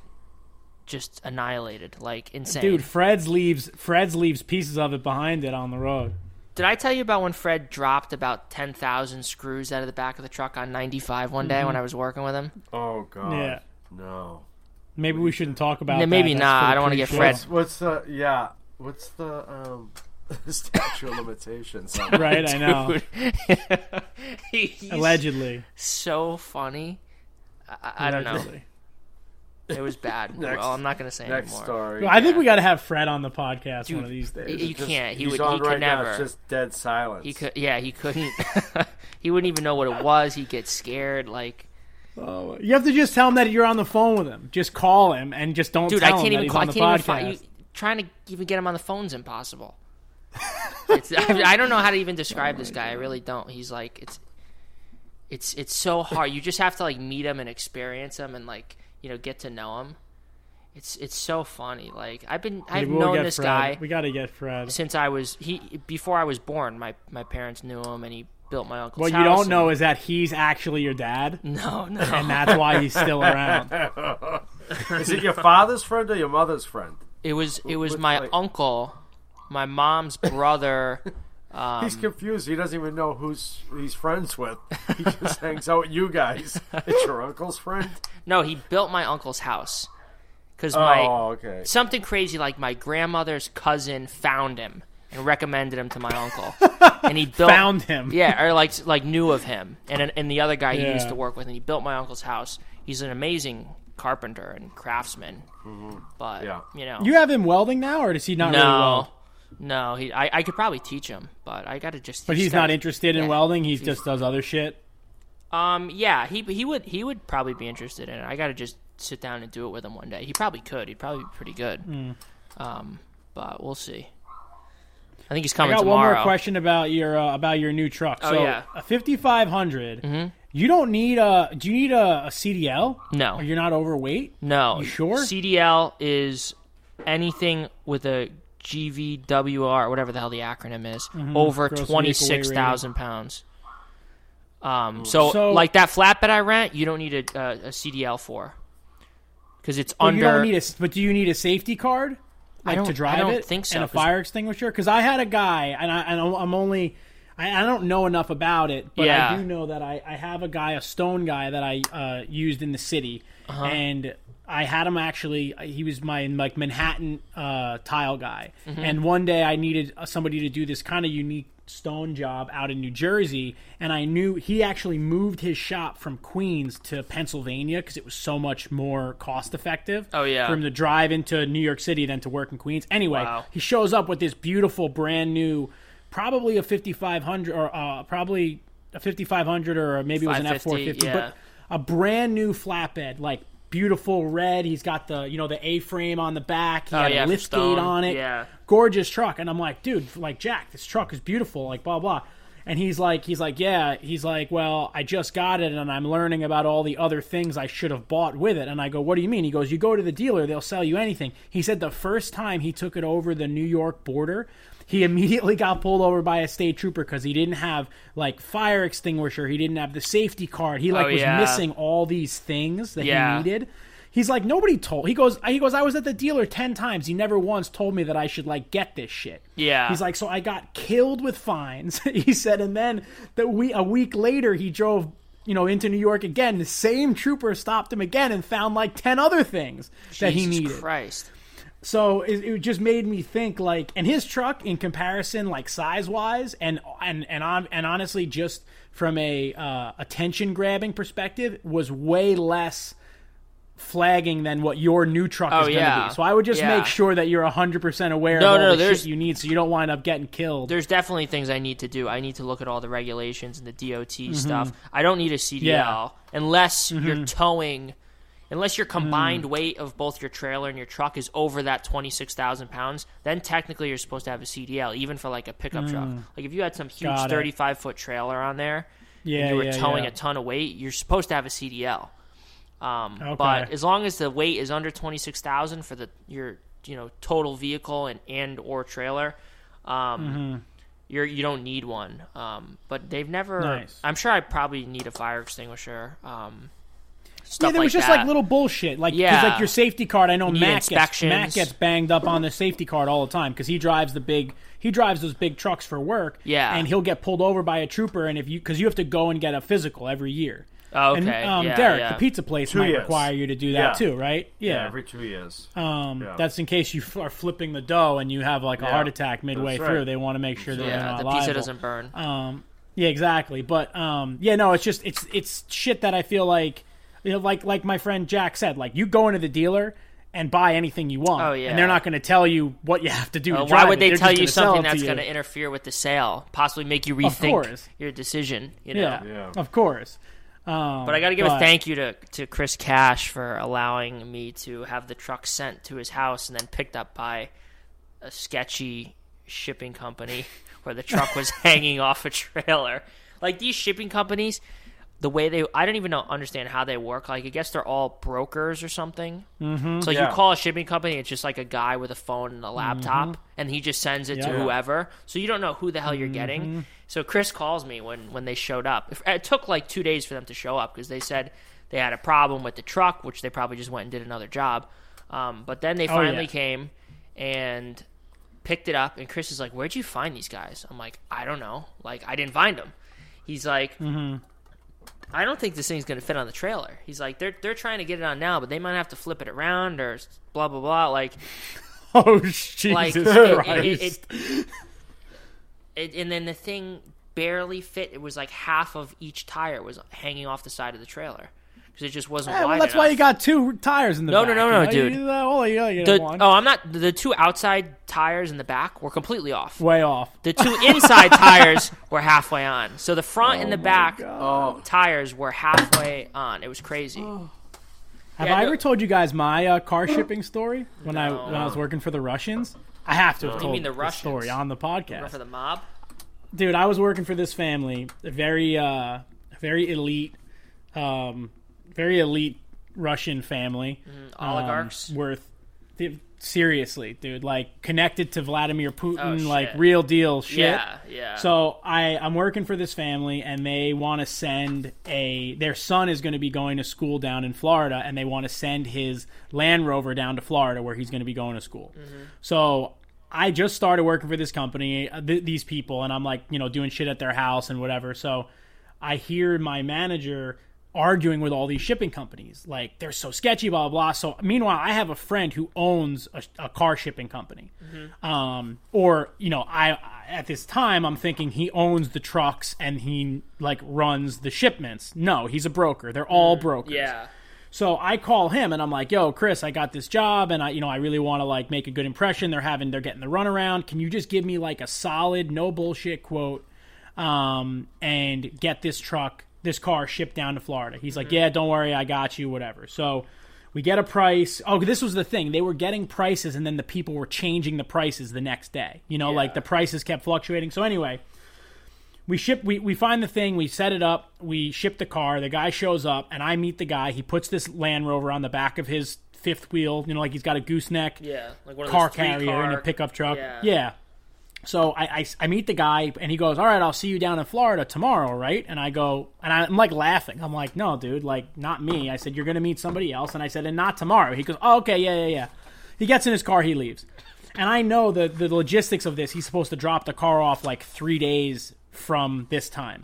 just annihilated, like insane. Dude, Fred's leaves Fred's leaves pieces of it behind it on the road. Did I tell you about when Fred dropped about ten thousand screws out of the back of the truck on ninety-five one day mm-hmm. when I was working with him? Oh God, yeah, no. Maybe we shouldn't talk about no, maybe that. Maybe not. I don't want to get Fred. What's, what's the, yeah, what's the um, statute of limitations on that? Right, I know. He's Allegedly. So funny. I, I don't know. It was bad. Next, well, I'm not going to say next anymore. Story. Well, I think yeah. we got to have Fred on the podcast Dude, one of these days. You just, can't. He, would, he right could now, never. It's just dead silence. He could, yeah, he couldn't. He wouldn't even know what it was. He'd get scared, like... Oh, you have to just tell him that you're on the phone with him. Just call him and just don't Dude, tell I can't him even that he's call, on the I can't podcast. Even find, you, trying to even get him on the phone is impossible. it's, I, I don't know how to even describe oh this guy. God. I really don't. He's like, it's it's it's so hard. You just have to like meet him and experience him and like, you know, get to know him. It's it's so funny. Like I've been I've we'll known this Fred. guy. We got to get Fred. Since I was he before I was born, my, my parents knew him and he built my uncle's house. What you don't and... know is that he's actually your dad. No, no. And that's why he's still around. Is it your father's friend or your mother's friend? It was it was What's my like... uncle, my mom's brother. Um... He's confused. He doesn't even know who's he's friends with. He just hangs out with you guys. It's your uncle's friend? No, he built my uncle's house. Cause oh, my, okay. Something crazy like my grandmother's cousin found him. And recommended him to my uncle, and he built, found him. Yeah, or like like knew of him, and and the other guy he yeah. used to work with, and he built my uncle's house. He's an amazing carpenter and craftsman, mm-hmm. but yeah. you know, you have him welding now, or does he not? No, really weld? no, he. I, I could probably teach him, but I got to just. But he's, he's not gotta, interested in yeah, welding. He just does other shit. Um. Yeah. He he would he would probably be interested in it. I got to just sit down and do it with him one day. He probably could. He'd probably be pretty good. Mm. Um. But we'll see. I think he's coming tomorrow. I got tomorrow. one more question about your uh, about your new truck. Oh, so yeah. a fifty-five hundred, mm-hmm. you don't need a – do you need a, a C D L? No. Or you're not overweight? No. You sure? C D L is anything with a G V W R, whatever the hell the acronym is, mm-hmm. over twenty-six thousand pounds. Um, so, so like that flatbed I rent, you don't need a, a, a C D L for because it's well, under – you don't need a, but do you need a safety card? Like I to drive I don't it think so, and a fire extinguisher? Because I had a guy, and, I, and I'm only, I, I don't know enough about it, but yeah. I do know that I, I have a guy, a stone guy that I uh, used in the city, uh-huh. and I had him actually, he was my like Manhattan uh, tile guy, mm-hmm. and one day I needed somebody to do this kind of unique stone job out in New Jersey, and I knew he actually moved his shop from Queens to Pennsylvania because it was so much more cost effective oh yeah for him to drive into New York City than to work in Queens anyway. Wow. He shows up with this beautiful brand new, probably a fifty-five hundred or uh, probably a fifty-five hundred or maybe it was an F four fifty, yeah. but a brand new flatbed, like beautiful red. He's got the, you know, the A-frame on the back. He oh, had yeah, a lift gate on it. Yeah. Gorgeous truck. And I'm like, dude, like, Jack, this truck is beautiful, like, blah, blah. And he's like, he's like, yeah, he's like, well, I just got it and I'm learning about all the other things I should have bought with it. And I go, what do you mean? He goes, you go to the dealer, they'll sell you anything. He said the first time he took it over the New York border, he immediately got pulled over by a state trooper because he didn't have, like, fire extinguisher. He didn't have the safety card. He, like, oh, was yeah. missing all these things that yeah. he needed. He's like, nobody told. He goes, he goes, I was at the dealer ten times. He never once told me that I should, like, get this shit. Yeah. He's like, so I got killed with fines. He said, and then that we a week later, he drove, you know, into New York again. The same trooper stopped him again and found, like, ten other things Jesus that he needed. Christ. So it, it just made me think, like, and his truck in comparison, like, size wise, and and and on, and honestly, just from a uh, attention grabbing perspective, was way less flagging than what your new truck oh, is going to yeah. be. So I would just yeah. make sure that you're one hundred percent aware no, of all no, the shit you need so you don't wind up getting killed. There's definitely things I need to do. I need to look at all the regulations and the D O T mm-hmm. stuff. I don't need a C D L yeah. unless mm-hmm. you're towing, unless your combined mm. weight of both your trailer and your truck is over that twenty-six thousand pounds, then technically you're supposed to have a C D L, even for like a pickup mm. truck. Like if you had some huge thirty-five foot trailer on there yeah, and you were yeah, towing yeah. a ton of weight, you're supposed to have a C D L. Um, okay. But as long as the weight is under twenty-six thousand for the your you know total vehicle and, and or trailer, um, mm-hmm. you're, you don't need one. Um, but they've never. Nice. I'm sure I probably need a fire extinguisher. Um, stuff yeah, there like was just that. Like little bullshit. Like yeah. cause like your safety card. I know Matt gets, Matt gets banged up on the safety card all the time because he drives the big. He drives those big trucks for work. Yeah, and he'll get pulled over by a trooper. And if you because you have to go and get a physical every year. Oh, okay. And, um, yeah, Derek, yeah. the pizza place two might years. require you to do that yeah. too, right? Yeah. yeah, every two years. Um, yeah. That's in case you are flipping the dough and you have like a yeah. heart attack midway right. through. They want to make sure that yeah, you're not the liable. Pizza doesn't burn. Um, yeah, exactly. But um, yeah, no, it's just it's it's shit that I feel like, you know, like like my friend Jack said, like you go into the dealer and buy anything you want. Oh, yeah. And they're not going to tell you what you have to do. Uh, to why would they tell you something that's going to interfere with the sale, possibly make you rethink your decision? You know? Yeah, yeah, of course. Um, but I got to give but, a thank you to, to Chris Cash for allowing me to have the truck sent to his house and then picked up by a sketchy shipping company where the truck was hanging off a trailer. Like these shipping companies, the way they – I don't even know, understand how they work. Like I guess they're all brokers or something. Mm-hmm, so like yeah. you call a shipping company, it's just like a guy with a phone and a laptop, mm-hmm. and he just sends it yeah. to whoever. So you don't know who the hell you're mm-hmm. getting. So Chris calls me when, when they showed up. It took like two days for them to show up because they said they had a problem with the truck, which they probably just went and did another job. Um, but then they finally oh, yeah. came and picked it up. And Chris is like, where'd you find these guys? I'm like, I don't know. Like, I didn't find them. He's like, mm-hmm. I don't think this thing's going to fit on the trailer. He's like, they're they're trying to get it on now, but they might have to flip it around or blah, blah, blah. Like, oh, Jesus like, it, Christ. It, it, it, It, and then the thing barely fit. It was like half of each tire was hanging off the side of the trailer because it just wasn't. Yeah, wide well, that's enough. Why you got two tires in the. No, back. no, no, no, dude. You, well, you, you the, oh, I'm not. The two outside tires in the back were completely off. Way off. The two inside tires were halfway on. So the front oh and the back God. tires were halfway on. It was crazy. Oh. Have yeah, I no. ever told you guys my uh, car shipping story when no. I when I was working for the Russians? I have to have told the, the story on the podcast. For the mob? Dude, I was working for this family, a very, uh, very elite, um, very elite Russian family. Mm, oligarchs? Um, worth, th- seriously, dude, like connected to Vladimir Putin, oh, like real deal shit. Yeah, yeah. So I, I'm working for this family, and they want to send a, their son is going to be going to school down in Florida, and they want to send his Land Rover down to Florida where he's going to be going to school. Mm-hmm. So I just started working for this company, th- these people, and I'm like, you know, doing shit at their house and whatever. So I hear my manager arguing with all these shipping companies. Like, they're so sketchy, blah, blah, blah. So meanwhile, I have a friend who owns a, a car shipping company. Mm-hmm. Um, or, you know, I, I at this time, I'm thinking he owns the trucks and he, like, runs the shipments. No, he's a broker. They're all brokers. Yeah. So I call him and I'm like, yo, Chris, I got this job and I, you know, I really want to like make a good impression. They're having, they're getting the runaround. Can you just give me like a solid, no bullshit quote, um, and get this truck, this car shipped down to Florida? He's mm-hmm. like, yeah, don't worry. I got you, whatever. So we get a price. Oh, this was the thing. They were getting prices and then the people were changing the prices the next day, you know, yeah. like the prices kept fluctuating. So anyway, we ship, we, we find the thing, we set it up, we ship the car, the guy shows up, and I meet the guy. He puts this Land Rover on the back of his fifth wheel, you know, like he's got a gooseneck yeah, like one of car carrier car. in a pickup truck. Yeah. yeah. So I, I, I meet the guy, and he goes, all right, I'll see you down in Florida tomorrow, right? And I go, and I'm like laughing. I'm like, no, dude, like not me. I said, you're going to meet somebody else. And I said, and not tomorrow. He goes, oh, okay, yeah, yeah, yeah. He gets in his car, he leaves. And I know the, the logistics of this. He's supposed to drop the car off like three days from this time.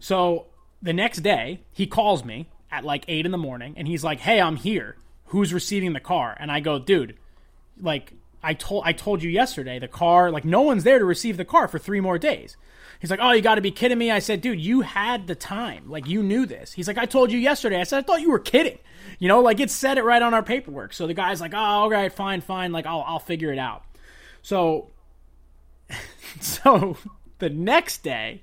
So the next day, he calls me at like eight in the morning, and he's like, hey, I'm here. Who's receiving the car? And I go, dude, like I told I told you yesterday, the car, like no one's there to receive the car for three more days. He's like, oh, you got to be kidding me. I said, dude, you had the time. Like, you knew this. He's like, I told you yesterday. I said, I thought you were kidding. You know, like it said it right on our paperwork. So the guy's like, oh, all right, fine, fine. Like, I'll I'll figure it out. So, so the next day,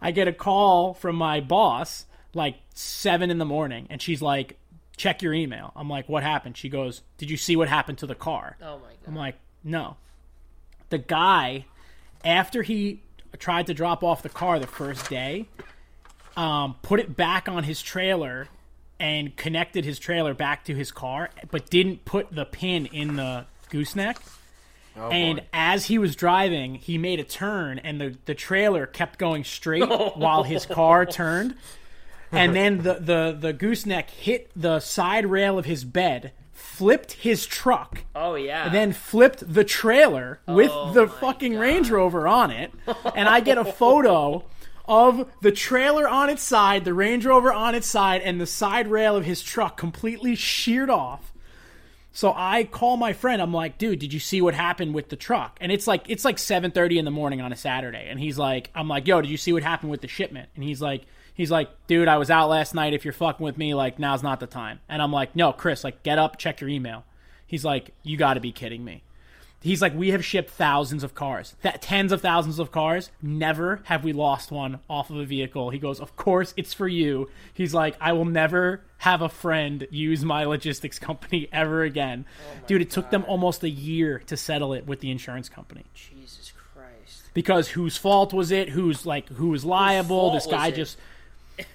I get a call from my boss, like seven in the morning. And she's like, check your email. I'm like, what happened? She goes, did you see what happened to the car? Oh, my God. I'm like, no. The guy, after he tried to drop off the car the first day, um, put it back on his trailer and connected his trailer back to his car, but didn't put the pin in the gooseneck. Oh, and boy. As he was driving, he made a turn, and the, the trailer kept going straight while his car turned. And then the, the, the gooseneck hit the side rail of his bed, flipped his truck. Oh, yeah. And then flipped the trailer with oh, the fucking God. Range Rover on it. And I get a photo of the trailer on its side, the Range Rover on its side, and the side rail of his truck completely sheared off. So I call my friend. I'm like, dude, did you see what happened with the truck? And it's like it's like seven thirty in the morning on a Saturday. And he's like, I'm like, yo, did you see what happened with the shipment? And he's like, He's like, dude, I was out last night. If you're fucking with me, like, now's not the time. And I'm like, no, Chris, like, get up, check your email. He's like, you got to be kidding me. He's like, we have shipped thousands of cars, th- tens of thousands of cars. Never have we lost one off of a vehicle. He goes, of course, it's for you. He's like, I will never have a friend use my logistics company ever again. Oh dude, it God. took them almost a year to settle it with the insurance company. Jesus Christ. Because whose fault was it? Who's like, who was liable? This guy just...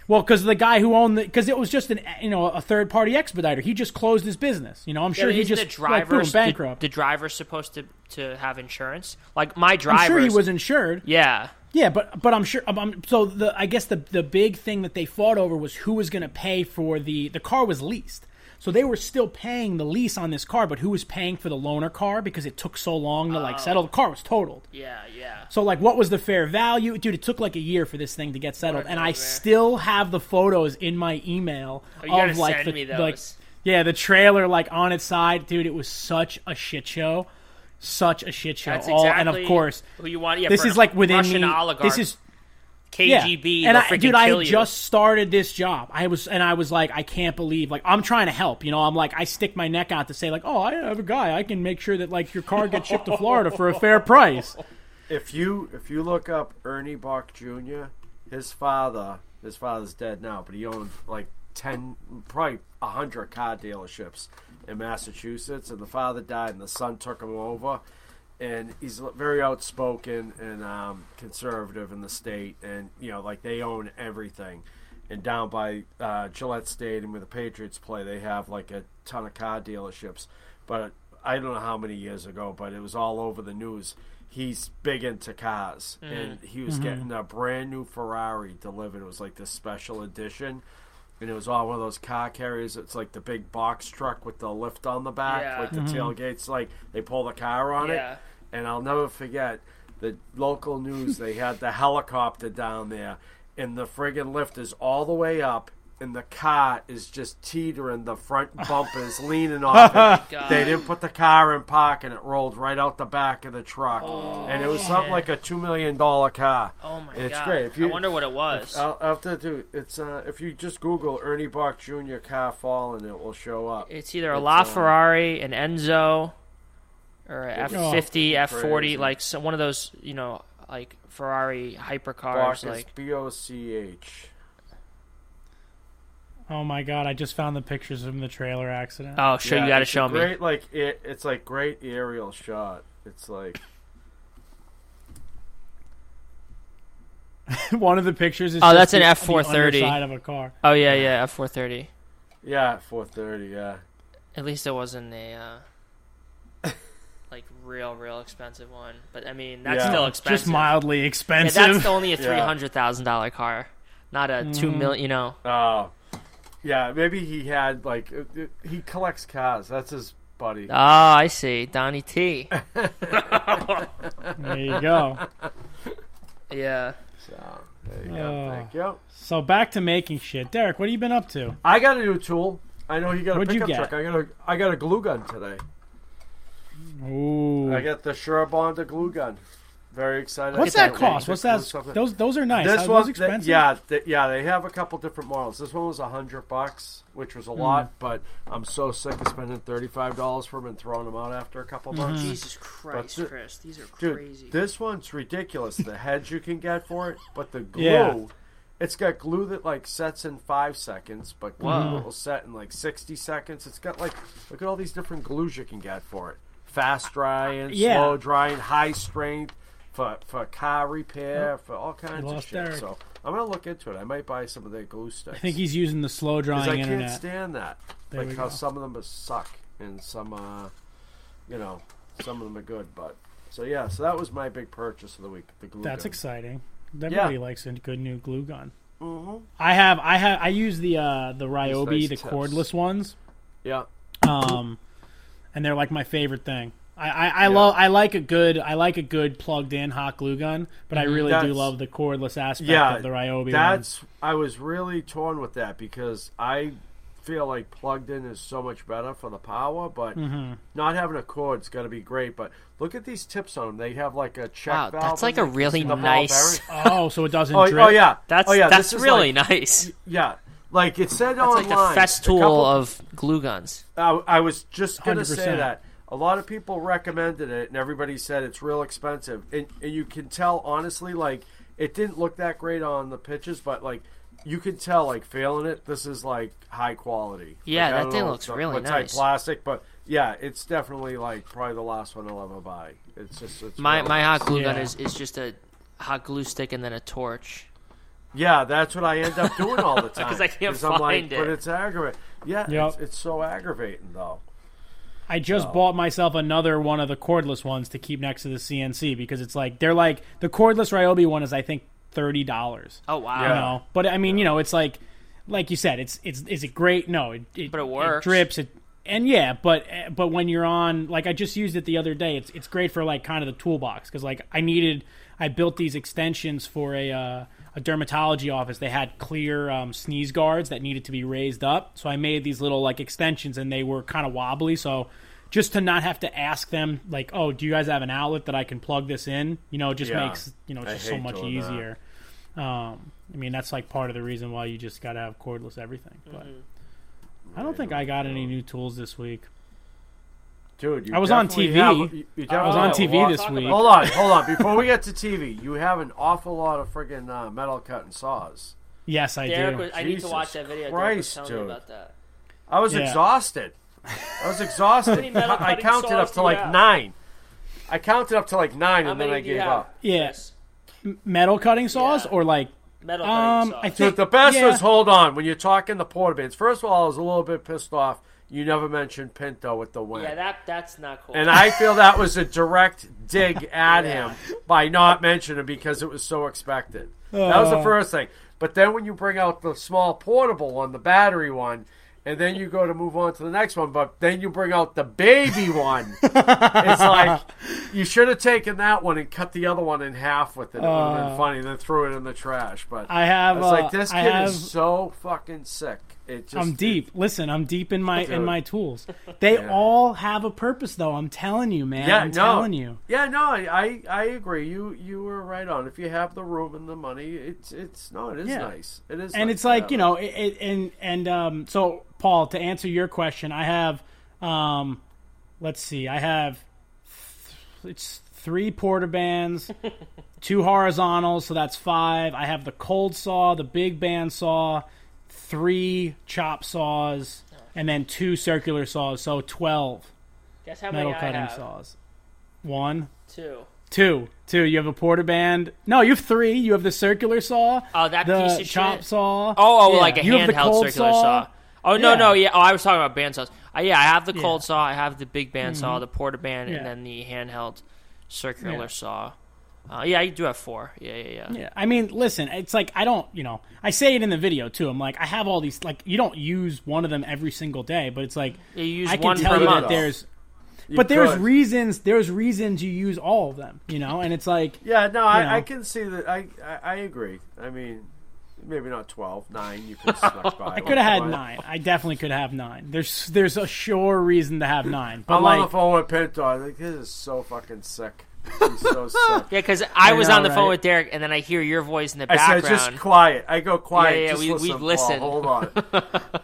Well, because the guy who owned the, because it was just an, you know, a third party expediter. He just closed his business. You know, I'm yeah, sure he just the driver's, like, boom, bankrupt. The, the driver's supposed to, to have insurance. Like my driver, I'm sure he was insured. Yeah, yeah, but but I'm sure. I'm, I'm, so the I guess the the big thing that they fought over was who was going to pay for the the car was leased. So they were still paying the lease on this car, but who was paying for the loaner car because it took so long to like settle? The car was totaled. Yeah, yeah. So like, what was the fair value? Dude, it took like a year for this thing to get settled, and I still have the photos in my email of like the like yeah the trailer like on its side. Dude, it was such a shit show, such a shit show. That's exactly and of course, who you want? Yeah, this is like within Russian oligarch. This is. K G B, yeah. And I, dude, I just started this job. I was, and I was like, I can't believe, like, I'm trying to help, you know. I'm like, I stick my neck out to say, like, oh, I have a guy, I can make sure that like your car gets shipped to Florida for a fair price. If you if you look up Ernie Buck Junior, his father, his father's dead now, but he owned like ten, probably a hundred car dealerships in Massachusetts, and the father died, and the son took him over. And he's very outspoken and um, conservative in the state. And, you know, like they own everything. And down by uh, Gillette Stadium where the Patriots play, they have like a ton of car dealerships. But I don't know how many years ago, but it was all over the news. He's big into cars. Mm-hmm. And he was mm-hmm. getting a brand new Ferrari delivered. It was like this special edition. And it was all one of those car carriers. It's like the big box truck with the lift on the back. Yeah. Like the mm-hmm. tailgates. Like they pull the car on yeah. it. And I'll never forget the local news. They had the helicopter down there, and the friggin' lift is all the way up, and the car is just teetering. The front bumper is leaning off it. God. They didn't put the car in park, and it rolled right out the back of the truck. Oh, and it was something like a two million dollars car. Oh, my God. It's great. If you, I wonder what it was. If, I'll, I'll have to do, it's, uh, if you just Google Ernie Buck Junior car fall, and it will show up. It's either a LaFerrari, an Enzo, or F fifty, oh, F forty, crazy. Like some, one of those, you know, like Ferrari hypercars. Like B O C H. Oh, my God. I just found the pictures of the trailer accident. Oh, sure. Yeah, you got to show great, me. Like, it, it's like great aerial shot. It's like. One of the pictures is oh, just that's an F four thirty side of a car. Oh yeah, yeah, F four thirty. Yeah, F four thirty. Yeah. At least it wasn't a uh, like real, real expensive one. But I mean, that's yeah. still expensive. Just mildly expensive. Yeah, that's only a three hundred thousand yeah. dollar car, not a two mm. million. You know. Oh. Yeah, maybe he had like it, it, he collects cars. That's his buddy. Oh, I see, Donnie T. There you go. Yeah. So there you go. Uh, Thank you. So back to making shit, Derek. What have you been up to? I got a new tool. I know he got a What'd pickup truck. I got a I got a glue gun today. Ooh. I got the Suburban glue gun. Very excited. What's that cost? What's that? Those those are nice. This was expensive. They, yeah, they, yeah. They have a couple different models. This one was a hundred bucks, which was a mm. lot, but I'm so sick of spending thirty-five dollars for them and throwing them out after a couple months. Mm-hmm. Jesus Christ, th- Chris, these are crazy. Dude, this one's ridiculous. The heads you can get for it, but the glue, yeah. it's got glue that like sets in five seconds, but glue wow. that will set in like sixty seconds. It's got like look at all these different glues you can get for it: fast drying, yeah. slow drying, high strength. For, for car repair, for all kinds of shit. Derek. So I'm going to look into it. I might buy some of their glue sticks. I think he's using the slow drying internet. Because I can't stand that. There like how go. Some of them suck and some, uh, you know, some of them are good. But so, yeah, so that was my big purchase of the week, the glue That's gun. Exciting. Everybody yeah. likes a good new glue gun. Mm-hmm. I have, I have, I use the uh, the Ryobi, nice the tips. Cordless ones. Yeah. Um, and they're like my favorite thing. I, I, I yeah. love I like a good I like a good plugged in hot glue gun, but I really that's, do love the cordless aspect yeah, of the Ryobi. That's ones. I was really torn with that because I feel like plugged in is so much better for the power, but mm-hmm. not having a cord's going to be great. But look at these tips on them; they have like a check wow, valve. That's like a really nice. Oh, so it doesn't. oh, drip. oh yeah, that's oh, yeah, that's really like, nice. Yeah. Like it said that's online, like the Festool couple, of glue guns. I, I was just going to say that. A lot of people recommended it, and everybody said it's real expensive. And, and you can tell, honestly, like, it didn't look that great on the pictures, but, like, you can tell, like, feeling it, this is, like, high quality. Yeah, like, that thing know, looks really nice. It's like plastic, but, yeah, it's definitely, like, probably the last one I'll ever buy. It's just it's My my nice. hot glue yeah. gun is, is just a hot glue stick and then a torch. Yeah, that's what I end up doing all the time. Because I can't find I'm like, it. But it's aggravating. Yeah, yep. it's, it's so aggravating, though. I just oh. bought myself another one of the cordless ones to keep next to the C N C because it's like they're like the cordless Ryobi one is I think thirty dollars. Oh wow! Yeah. You know? But I mean, yeah. you know, it's like, like you said, it's it's is it great? No, it, it but it works. It drips it, and yeah, but but when you're on, like I just used it the other day. It's it's great for like kind of the toolbox because like I needed I built these extensions for a uh, a dermatology office. They had clear um, sneeze guards that needed to be raised up, so I made these little like extensions, and they were kind of wobbly. So just to not have to ask them, like, oh, do you guys have an outlet that I can plug this in? You know, it just yeah. makes you know it's just so much easier. Um, I mean, that's like part of the reason why you just got to have cordless everything. But mm-hmm. I don't think I got any new tools this week. Dude, you I was on T V. Have, you, you I was on T V this week. Hold on, hold on. Before we get to T V, you have an awful lot of friggin' uh, metal cutting saws. Yes, I Derek do. Was, I need to watch that video. Christ, Derek was telling me about that. I was yeah. exhausted. I was exhausted. I counted up to like nine. I counted up to like nine, and then I gave up. Yes. Yeah. Metal cutting saws yeah. or like metal cutting um, saws. I think so the best yeah. is hold on when you're talking the porta bins. First of all, I was a little bit pissed off. You never mentioned Pinto with the win. Yeah, that that's not cool. And I feel that was a direct dig at yeah. him by not mentioning him because it was so expected. Uh, that was the first thing. But then when you bring out the small portable one, the battery one, and then you go to move on to the next one, but then you bring out the baby one. It's like you should have taken that one and cut the other one in half with it. It would have been funny and then threw it in the trash. But I have. It's uh, like this kid have... is so fucking sick. Just, I'm deep. Listen, I'm deep in my dude. in my tools. They yeah. all have a purpose, though. I'm telling you, man. Yeah, I'm no. telling you. Yeah, no, I, I agree. You you were right on. If you have the room and the money, it's it's no, it is yeah. nice. It is, and nice it's like you know, it, it, and and um. So, Paul, to answer your question, I have um, let's see, I have th- it's three porta bands, two horizontals, so that's five. I have the cold saw, the big band saw. Three chop saws and then two circular saws, so twelve. Guess how many metal cutting I have? Saws. One, two. Two. Two. You have a porta band. No, you have three. You have the circular saw. Oh, that the piece of chop shit. saw. Oh, oh yeah. Like a handheld circular saw. saw. Oh, no, yeah. no. Yeah. Oh, I was talking about bandsaws. Uh, yeah, I have the cold yeah. saw. I have the big band mm-hmm. saw, the porta band, yeah. and then the handheld circular yeah. saw. Uh, yeah, you do have four. Yeah, yeah, yeah. Yeah. I mean, listen, it's like I don't, you know, I say it in the video, too. I'm like, I have all these, like, you don't use one of them every single day, but it's like, you use I can one tell per you month. that there's, you but could. there's reasons, there's reasons you use all of them, you know, and it's like. Yeah, no, I, know. I can see that. I, I, I agree. I mean. Maybe not twelve, nine. You could select by. I could have had nine. I definitely could have nine. There's there's a sure reason to have nine. But I'm like, on the phone with Pinto. Like, this is so fucking sick. He's so sick. Yeah, because I, I was know, on the right? phone with Derek, and then I hear your voice in the background. I said, just quiet. I go quiet. Yeah, yeah, just we, listen, we've listened. Hold on.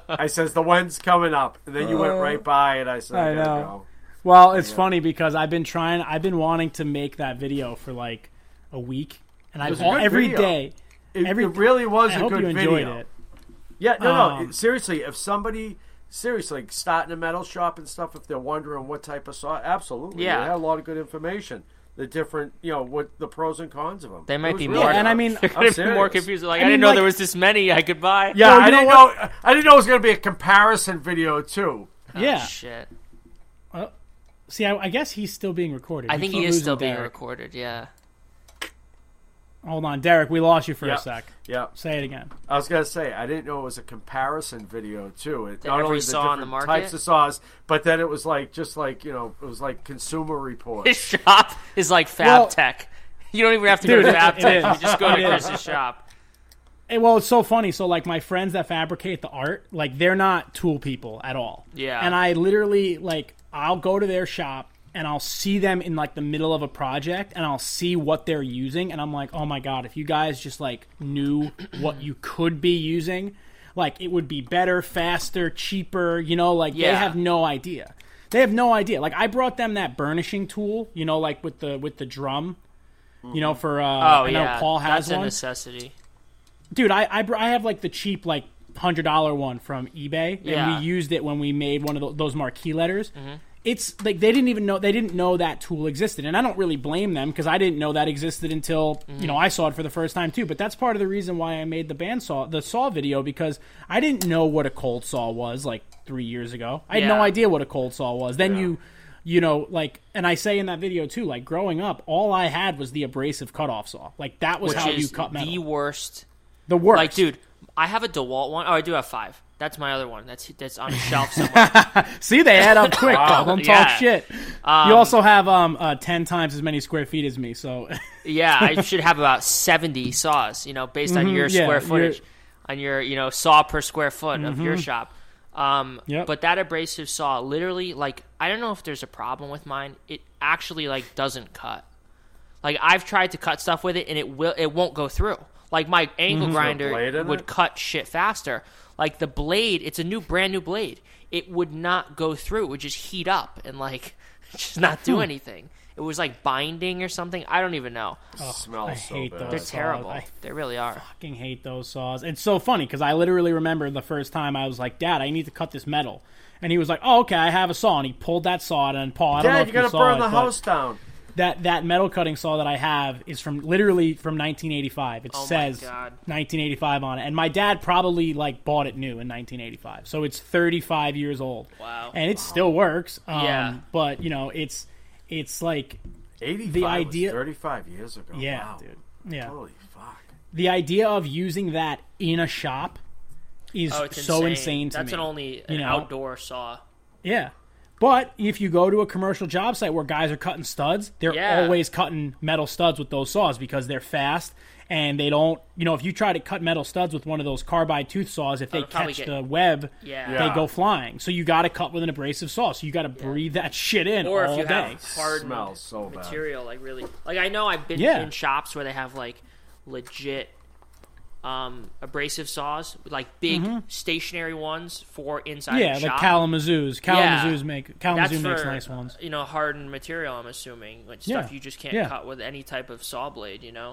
I says, the wind's coming up. And then you uh, went right by, and I said, I, I gotta go. Well, it's yeah. funny because I've been trying, I've been wanting to make that video for like a week. And I've all, every video. day. It, Every, it really was I a hope good you enjoyed video. It. Yeah, no, um, no. It, seriously, if somebody, seriously, like starting a metal shop and stuff, if they're wondering what type of saw, absolutely. Yeah. They had a lot of good information. The different, you know, what the pros and cons of them. They might be really more. Yeah, and I mean, they're going to be more confused. Like, I, I mean, didn't know like, there was this many I could buy. Yeah, well, I, didn't know, know, I didn't know it was going to be a comparison video, too. Oh, yeah. shit. Uh, see, I, I guess he's still being recorded. I we think he is still being there. recorded, yeah. Hold on, Derek, we lost you for yep. a sec. Yeah. Say it again. I was going to say, I didn't know it was a comparison video, too. It, not only the different the types of saws, but then it was like, just like, you know, it was like Consumer Reports. His shop is like Fab well, Tech. You don't even have to dude, go to Fab Tech. Is. You just go to Chris's shop. Hey, well, it's so funny. So, like, my friends that fabricate the art, like, they're not tool people at all. Yeah. And I literally, like, I'll go to their shop. And I'll see them in, like, the middle of a project, and I'll see what they're using, and I'm like, oh, my God, if you guys just, like, knew what you could be using, like, it would be better, faster, cheaper, you know? Like, yeah. they have no idea. They have no idea. Like, I brought them that burnishing tool, you know, like, with the with the drum, mm-hmm. you know, for, uh, oh, I know yeah. Paul has That's one. That's a necessity. Dude, I, I, I have, like, the cheap, like, one hundred dollars one from eBay, yeah. and we used it when we made one of those marquee letters. Mm-hmm. It's like they didn't even know they didn't know that tool existed, and I don't really blame them because I didn't know that existed until mm-hmm. you know I saw it for the first time too. But that's part of the reason why I made the bandsaw the saw video because I didn't know what a cold saw was like three years ago. I yeah. had no idea what a cold saw was. Then yeah. you, you know, like, and I say in that video too, like growing up, all I had was the abrasive cutoff saw. Like that was Which how you cut metal. The worst, the worst. Like, dude, I have a DeWalt one. Oh, I do have five. That's my other one. That's that's on a shelf somewhere. See, they add up quick. Wow. Don't talk yeah. shit. Um, you also have um uh, ten times as many square feet as me, so yeah, I should have about seventy saws. You know, based mm-hmm, on your yeah, square footage, your... on your you know saw per square foot mm-hmm. of your shop. Um, yep. But that abrasive saw, literally, like I don't know if there's a problem with mine. It actually like doesn't cut. Like I've tried to cut stuff with it, and it will it won't go through. Like my angle mm-hmm. grinder would it? cut shit faster. Like the blade, it's a new, brand new blade. It would not go through. It would just heat up and like just not do anything. It was like binding or something. I don't even know. Oh, smells I so hate bad. Those They're saws. terrible. I they really are. Fucking hate those saws. It's so funny because I literally remember the first time I was like, "Dad, I need to cut this metal," and he was like, "Oh, okay, I have a saw," and he pulled that saw out. And Paul, I don't Dad, know if you gotta you saw burn it, the house down. That that metal cutting saw that I have is from literally from nineteen eighty-five. It oh says nineteen eighty-five on it, and my dad probably like bought it new in nineteen eighty-five, so it's thirty-five years old. Wow! And it wow. still works. Um, yeah, but you know, it's it's like eighty-five the idea was thirty-five years ago. Yeah, wow. dude. Yeah. Holy fuck! The idea of using that in a shop is oh, so insane, insane to That's me. That's an only an you know? outdoor saw. Yeah. But if you go to a commercial job site where guys are cutting studs, they're yeah. always cutting metal studs with those saws because they're fast and they don't, you know, if you try to cut metal studs with one of those carbide tooth saws, if they It'll catch get... the web, yeah. Yeah. they go flying. So you got to cut with an abrasive saw. So you got to yeah. breathe that shit in or all if you day. Have hard smells so bad. Material, like really, like I know I've been yeah. in shops where they have like legit Um, abrasive saws, like big mm-hmm. stationary ones for inside yeah, the shop. Yeah, like Kalamazoo's. Kalamazoo's yeah. make Kalamazoo That's makes for, nice ones. You know, hardened material. I'm assuming like stuff yeah. you just can't yeah. cut with any type of saw blade. You know.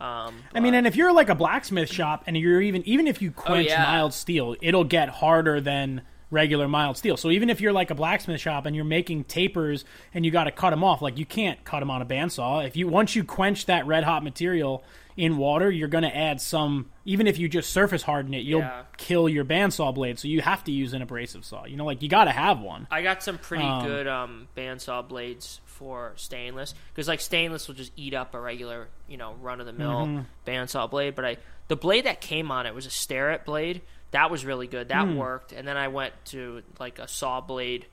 Um, I mean, and if you're like a blacksmith shop, and you're even even if you quench oh, yeah. mild steel, it'll get harder than regular mild steel. So even if you're like a blacksmith shop and you're making tapers and you got to cut them off, like you can't cut them on a bandsaw. If you once you quench that red hot material in water, you're going to add some, even if you just surface harden it, you'll yeah. kill your bandsaw blade. So you have to use an abrasive saw, you know, like you got to have one. I got some pretty um, good um, bandsaw blades for stainless, because like stainless will just eat up a regular, you know, run of the mill mm-hmm. bandsaw blade. But I, the blade that came on it was a Starrett blade. That was really good. That mm. worked. And then I went to like a saw blade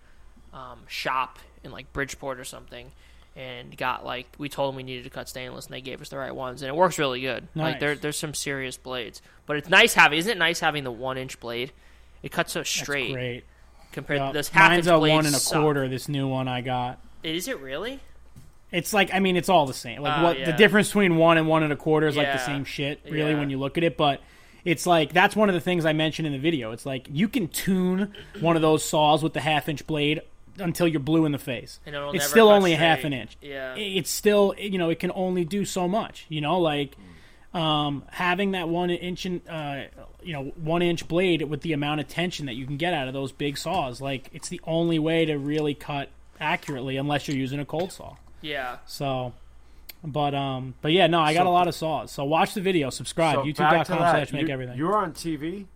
um, shop in like Bridgeport or something. And got like, we told them we needed to cut stainless, and they gave us the right ones, and it works really good. Nice. Like there, there's some serious blades, but it's nice having. Isn't it nice having the one inch blade? It cuts so straight. That's great. Compared yep. to this half inch blade. Mine's a one and a quarter. Suck. This new one I got. Is it really? It's like, I mean, it's all the same. Like uh, what yeah. the difference between one and one and a quarter is yeah. like the same shit, really, yeah. when you look at it. But it's like, that's one of the things I mentioned in the video. It's like you can tune one of those saws with the half inch blade until you're blue in the face. And it'll it's never still only straight. half an inch. Yeah. It's still, you know, it can only do so much, you know, like um, having that one inch, in, uh, you know, one inch blade with the amount of tension that you can get out of those big saws. Like it's the only way to really cut accurately unless you're using a cold saw. Yeah. So, but, um, but yeah, no, I got so, a lot of saws. So watch the video, subscribe, so youtube dot com slash make everything. You were on T V?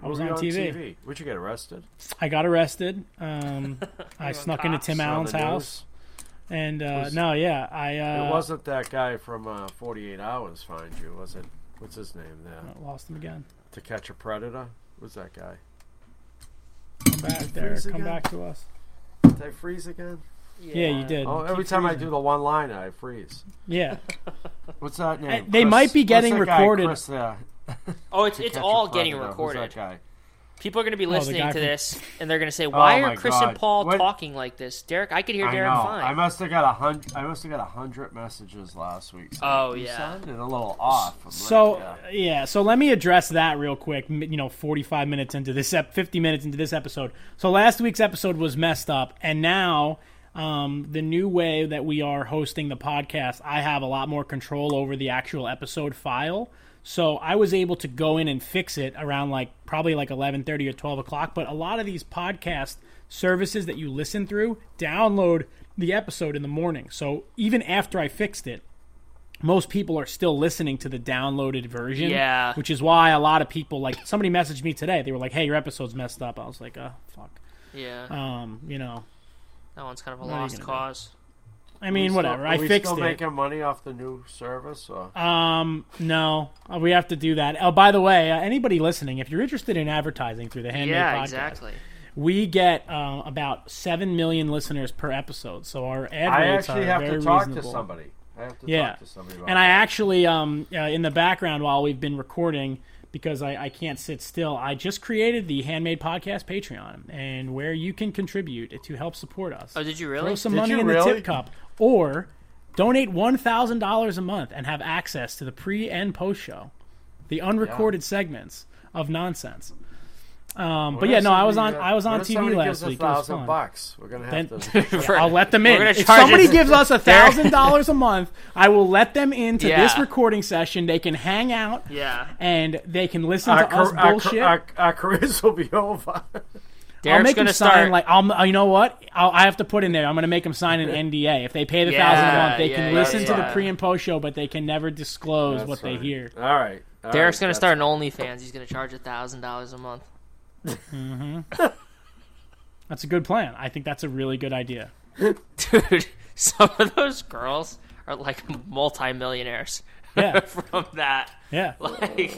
I was on, on T V. T V. Would you get arrested? I got arrested. Um, I snuck into Tim Allen's house. And, uh, was, no, yeah. I. Uh, it wasn't that guy from uh, forty-eight hours, find you, was it? What's his name there? I lost him again. To Catch a Predator? Who's that guy? Come back there. Come again? back to us. Did I freeze again? Yeah, yeah you did. Oh, every Keep time freezing. I do the one liner, I freeze. Yeah. What's that name? I, they Chris, might be getting recorded. Guy, Chris, there? Oh, it's it's all getting recorded. People are going to be listening oh, to this, from... and they're going to say, "Why oh are Chris God. and Paul what? talking like this, Derek?" I could hear I Darren know. fine. I must have got a hundred. I must have got a hundred messages last week. So oh you yeah, sounded a little off. I'm so like, yeah. yeah, so let me address that real quick. You know, forty-five minutes into this, ep- fifty minutes into this episode. So last week's episode was messed up, and now. Um, the new way that we are hosting the podcast, I have a lot more control over the actual episode file. So I was able to go in and fix it around like probably like eleven thirty or twelve o'clock. But a lot of these podcast services that you listen through download the episode in the morning. So even after I fixed it, most people are still listening to the downloaded version. Yeah. Which is why a lot of people, like somebody messaged me today. They were like, hey, your episode's messed up. I was like, oh, fuck. Yeah. Um, you know. That one's kind of a no, lost cause. Be. I mean, whatever. Still, I fixed it. Are we still making money off the new service? Or? Um, no. We have to do that. Oh, by the way, uh, anybody listening, if you're interested in advertising through the Handmade yeah, Podcast, exactly. we get uh, about seven million listeners per episode. So our ad rates are very reasonable. I actually have to talk reasonable. to somebody. I have to yeah. talk to somebody about and that. I actually, um, uh, in the background while we've been recording, because I, I can't sit still, I just created the Handmade Podcast Patreon, and where you can contribute to help support us. Oh, did you really? Throw some did money in really? the tip cup, or donate one thousand dollars a month and have access to the pre and post show, the unrecorded yeah. segments of nonsense. Um, but yeah, no, I was on I was on T V last week. one thousand bucks. We're going to have then, to yeah, I'll let them in. If somebody it. gives us one thousand dollars a month, I will let them into yeah. this recording session. They can hang out. Yeah. And they can listen our, to us our, bullshit. Our, our careers will be over. Derek's I'll make them start... sign like I'll, you know what? I'll, I have to put in there. I'm going to make them sign an N D A. If they pay the yeah, thousand a month, they yeah, can yeah, listen yeah. to the pre and post show, but they can never disclose that's what right. they hear. All right. All Derek's right, going to start an OnlyFans. He's going to charge one thousand dollars a month. Mm-hmm. That's a good plan. I think that's a really good idea. Dude, some of those girls are like multi-millionaires yeah. from that. Yeah. Like,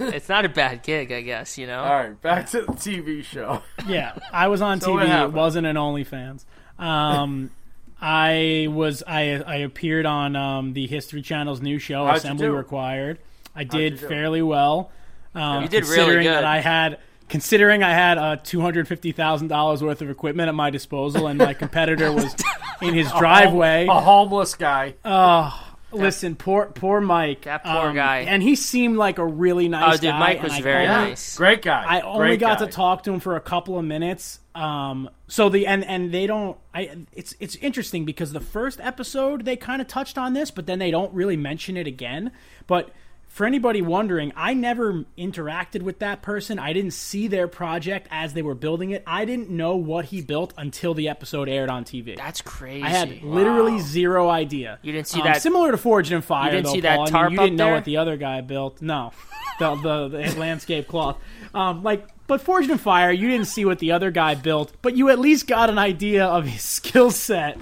it's not a bad gig, I guess, you know? All right, back to the T V show. Yeah, I was on so T V. It wasn't an OnlyFans. Um, I was. I I appeared on um, the History Channel's new show, How'd Assembly Required. I did fairly well. Um, you did considering really good. That I had... Considering I had uh, two hundred fifty thousand dollars worth of equipment at my disposal and my competitor was in his driveway. A, hom- a homeless guy. Oh, uh, listen, poor poor Mike. That poor um, guy. And he seemed like a really nice guy. Oh, dude, guy, Mike was very only, nice. Great guy. I only Great got guy. to talk to him for a couple of minutes. Um, so the and, and they don't I it's it's interesting because the first episode they kind of touched on this, but then they don't really mention it again. But for anybody wondering, I never interacted with that person. I didn't see their project as they were building it. I didn't know what he built until the episode aired on T V. That's crazy. I had literally wow. zero idea. You didn't see um, that? Similar to Forged in Fire, You didn't though, see Paul. that tarp I mean, You didn't up know there? what the other guy built. No. the, the, the landscape cloth. Um, like... But Forged in Fire, you didn't see what the other guy built, but you at least got an idea of his skill set,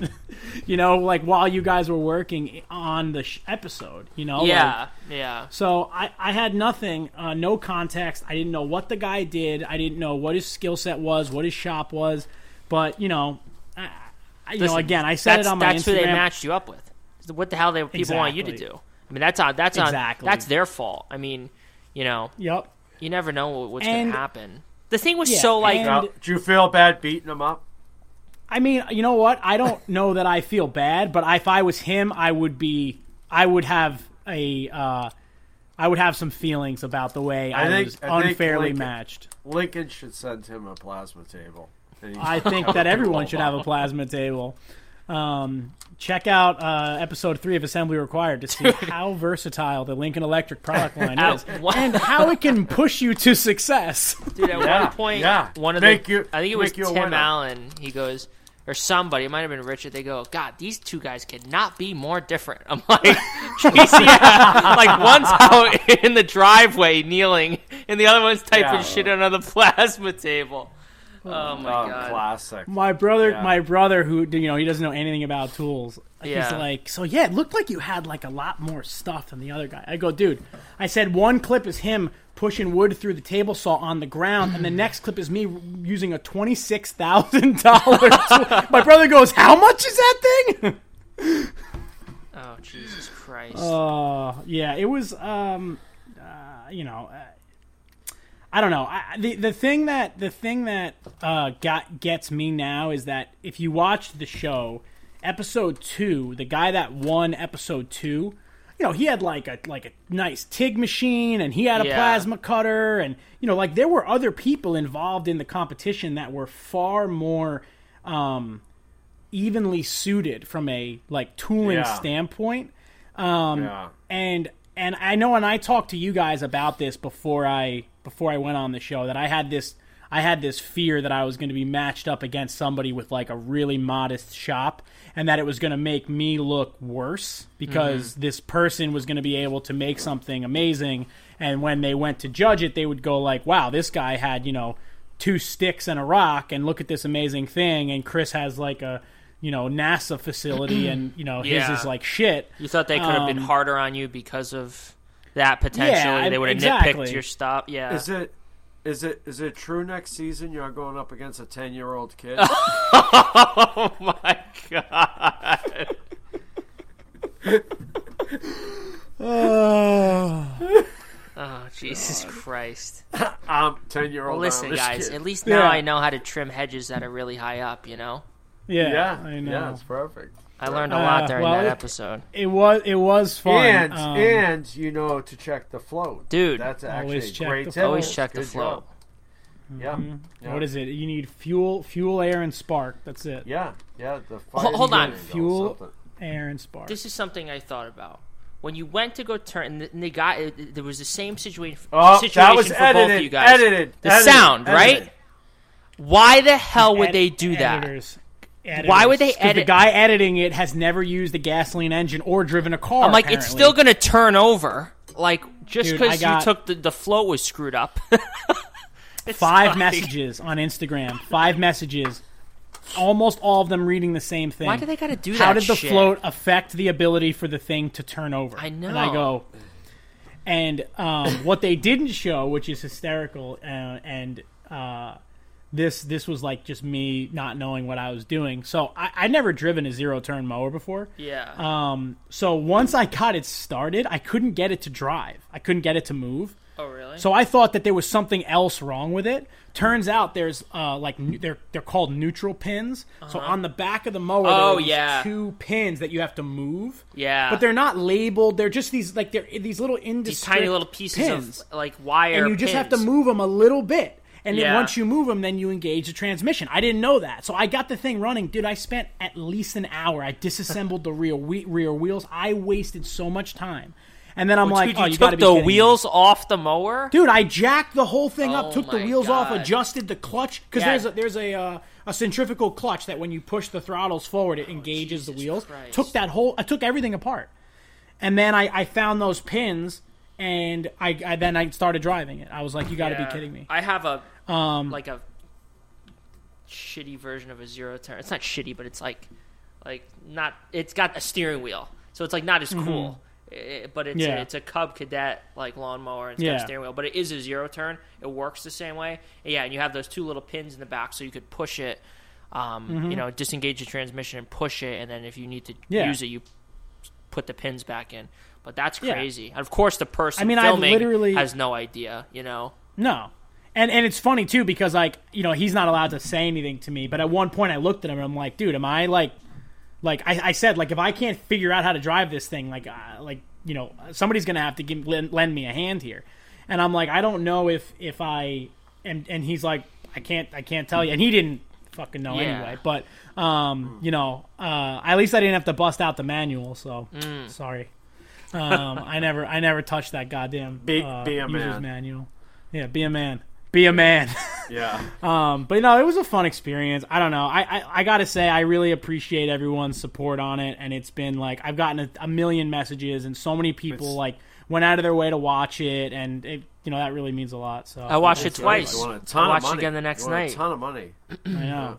you know, like while you guys were working on the sh- episode, you know? Yeah, like, yeah. So I, I had nothing, uh, no context. I didn't know what the guy did. I didn't know what his skill set was, what his shop was. But, you know, I, I, you Listen, know again, I said it on my that's Instagram. That's who they matched you up with. What the hell they people exactly. want you to do. I mean, that's on, that's on, exactly. that's their fault. I mean, you know. Yep. You never know what's going to happen. The thing was yeah, so like... And, no, do you feel bad beating him up? I mean, you know what? I don't know that I feel bad, but if I was him, I would be... I would have a... Uh, I would have some feelings about the way I, I think, was unfairly I Lincoln, matched. Lincoln should send him a plasma table. I think that everyone should have a plasma table. Um, check out uh, episode three of Assembly Required to see how versatile the Lincoln Electric product line is and how it can push you to success. Dude, at yeah, one point, yeah. one of make the you, I think it was Tim Allen. He goes, or somebody, it might have been Richard. They go, God, these two guys could not be more different. I'm like, geez, yeah. like one's out in the driveway kneeling, and the other one's typing yeah. shit on the plasma table. Oh my oh, god! Classic. My brother, yeah. my brother, who you know, he doesn't know anything about tools. Yeah. He's like, so yeah, it looked like you had like a lot more stuff than the other guy. I go, dude. I said one clip is him pushing wood through the table saw on the ground, and the next clip is me using a twenty-six thousand dollar tool. My brother goes, how much is that thing? Oh Jesus Christ! Oh uh, yeah, it was. Um, uh, you know. Uh, I don't know. I, the the thing that the thing that uh, got gets me now is that if you watched the show, episode two, the guy that won episode two, you know, he had like a like a nice T I G machine, and he had a yeah. plasma cutter, and you know, like there were other people involved in the competition that were far more um, evenly suited from a like tooling yeah. standpoint. Um, yeah. And and I know, and I talked to you guys about this before I. before I went on the show, that I had this I had this fear that I was going to be matched up against somebody with like a really modest shop, and that it was going to make me look worse because mm-hmm. this person was going to be able to make something amazing, and when they went to judge it, they would go like, wow, this guy had, you know, two sticks and a rock, and look at this amazing thing, and Chris has like a, you know, NASA facility and, you know, yeah. his is like shit. You thought they could have um, been harder on you because of... That potentially yeah, they would have exactly. nitpicked your stop. Yeah. Is it is it is it true next season you're going up against a ten year old kid? Oh my god. oh. oh Jesus god. Christ. I'm ten year old. Listen, guys, kid. At least now yeah. I know how to trim hedges that are really high up, you know? Yeah. Yeah, I know. Yeah, it's perfect. I learned a lot uh, during well, that episode. It, it was it was fun, and um, and you know to check the float, dude. That's actually great. Always check the float. Yeah. Mm-hmm. yeah. What is it? You need fuel, fuel, air, and spark. That's it. Yeah, yeah. The fire hold on, fuel, air, and spark. This is something I thought about when you went to go turn. And the guy, there was the same situation. Oh, situation that was for edited, both of you guys. Edited. The edited, sound, edited. right? Why the hell would Edi- they do that? Editors. Editors. Why would they edit? The guy editing it has never used a gasoline engine or driven a car. I'm like, apparently. It's still going to turn over. Like, just because you took the, the flow was screwed up. five like... messages on Instagram. Five messages. Almost all of them reading the same thing. Why do they got to do that? How did the shit? float affect the ability for the thing to turn over? I know. And I go. And um, what they didn't show, which is hysterical, uh, and. Uh, This this was like just me not knowing what I was doing. So I, I'd never driven a zero-turn mower before. Yeah. Um. So once I got it started, I couldn't get it to drive. I couldn't get it to move. Oh, really? So I thought that there was something else wrong with it. Turns out there's uh like they're they're called neutral pins. Uh-huh. So on the back of the mower, oh, there's yeah. two pins that you have to move. Yeah. But they're not labeled. They're just these like they're these little indistinct these tiny little pieces pins. of like wire. And you pins. just have to move them a little bit. And then yeah. once you move them, then you engage the transmission. I didn't know that. So I got the thing running. Dude, I spent at least an hour. I disassembled the rear, we- rear wheels. I wasted so much time. And then I'm well, like, dude, oh, you, you took the wheels me. off the mower? Dude, I jacked the whole thing oh up, took the wheels God. off, adjusted the clutch. Because yeah. there's a, there's a, uh, a centrifugal clutch that when you push the throttles forward, it oh, engages Jesus the wheels. Christ. Took that whole, I took everything apart. And then I, I found those pins, and I, I then I started driving it. I was like, you got to yeah. be kidding me. I have a, um, like a shitty version of a zero turn. It's not shitty, but it's like, like not, it's got a steering wheel. So it's like not as cool. Mm-hmm. It, but it's, yeah. a, it's a Cub Cadet like lawnmower and it's yeah. got a steering wheel, but it is a zero turn. It works the same way. Yeah, and you have those two little pins in the back so you could push it, um, mm-hmm. you know, disengage the transmission and push it, and then if you need to yeah. use it, you put the pins back in. But that's crazy. Yeah. And of course, the person I mean, filming literally... has no idea, you know? No. And and it's funny, too, because, like, you know, he's not allowed to say anything to me, but at one point I looked at him and I'm like, dude, am I, like... Like I, I said, like if I can't figure out how to drive this thing, like, uh, like you know, somebody's gonna have to give, lend, lend me a hand here. And I'm like, I don't know if, if I, and and he's like, I can't, I can't tell you. And he didn't fucking know yeah. anyway. But um, you know, uh, at least I didn't have to bust out the manual. So mm. sorry, um, I never, I never touched that goddamn be, uh, be a user's man. manual. Yeah, be a man. Be a man. Yeah. um, but, no, it was a fun experience. I don't know. I, I, I got to say, I really appreciate everyone's support on it. And it's been, like, I've gotten a, a million messages. And so many people, it's, like, went out of their way to watch it. And, it, you know, that really means a lot. So I watched it twice. I watched it again the next you want night. a ton of money. I know.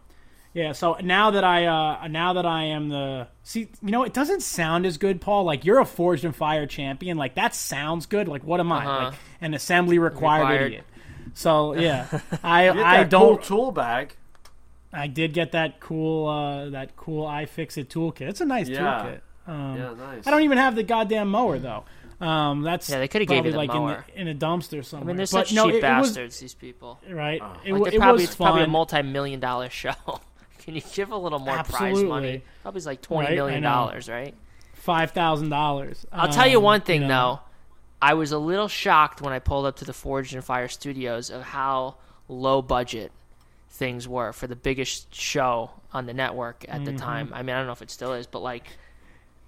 Yeah, so now that I uh, now that I am the... See, you know, it doesn't sound as good, Paul. Like, you're a Forged and Fire champion. Like, that sounds good. Like, what am I? Uh-huh. Like, an assembly required, required. idiot. So yeah, I you get that I don't cool tool bag. I did get that cool uh, that cool iFixit toolkit. It's a nice yeah. toolkit. Um, yeah, nice. I don't even have the goddamn mower though. Um, that's yeah, they could have gave you the like mower in, the, in a dumpster somewhere. I mean, they're such no, cheap it, bastards. It was, these people, right? Oh. It, like it probably, was it's fun. Probably a multi-million dollar show. Can you give a little more Absolutely. prize money? Probably like twenty right? million dollars, right? Five thousand dollars. I'll um, tell you one thing you know, though. I was a little shocked when I pulled up to the Forged and Fire studios of how low budget things were for the biggest show on the network at mm-hmm. the time. I mean, I don't know if it still is, but like...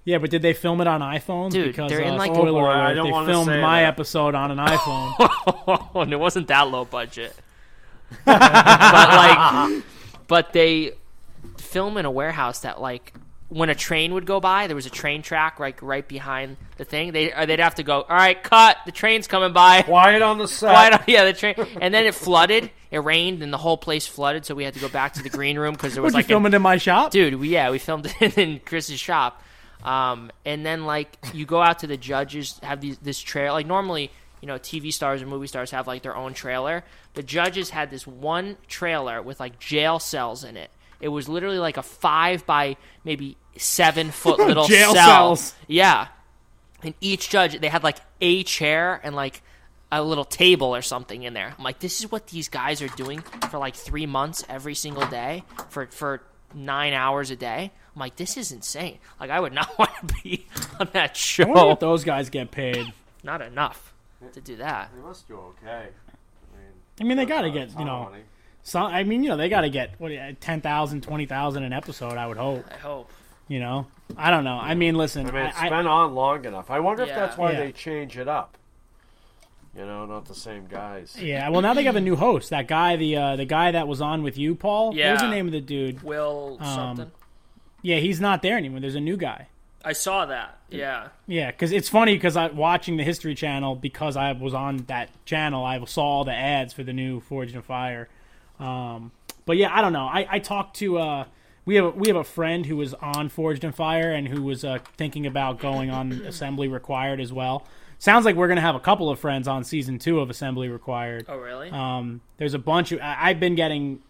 Yeah, but did they film it on iPhones? Dude, because, they're in uh, like... Spoiler alert, I don't want to say They filmed my that. episode on an iPhone. And it wasn't that low budget. but like... But they film in a warehouse that like... When a train would go by, there was a train track like right behind the thing. They or they'd have to go. All right, cut. The train's coming by. Quiet on the set. Quiet on, yeah, the train. And then it flooded. It rained, and the whole place flooded. So we had to go back to the green room because there was like you filming in my shop, dude. We, yeah, we filmed it in Chris's shop. Um, and then like you go out to the judges, have these this trailer. Like normally, you know, T V stars and movie stars have like their own trailer. The judges had this one trailer with like jail cells in it. It was literally like a five by maybe seven foot little jail cell. cells. Yeah. And each judge, they had like a chair and like a little table or something in there. I'm like, this is what these guys are doing for like three months every single day for, for nine hours a day. I'm like, this is insane. Like, I would not want to be on that show. I wonder if those guys get paid. Not enough to do that. They must do okay. I mean, I mean they got to get, you know. Money. So I mean, you know, they got to get what ten thousand, twenty thousand an episode, I would hope. I hope. You know? I don't know. I mean, listen. I mean, it's I, been I, on long enough. I wonder yeah. if that's why yeah. they change it up. You know, not the same guys. Yeah, well, now they have a new host. That guy, the uh, the guy that was on with you, Paul. Yeah. What was the name of the dude? Will um, something. Yeah, he's not there anymore. There's a new guy. I saw that, yeah. Yeah, because it's funny because I watching the History Channel, because I was on that channel, I saw all the ads for the new Forged and Fire. Um, but yeah, I don't know. I, I talked to, uh, we have, a, we have a friend who was on Forged and Fire and who was, uh, thinking about going on Assembly Required as well. Sounds like we're going to have a couple of friends on season two of Assembly Required. Oh, really? Um, there's a bunch of, I, I've been getting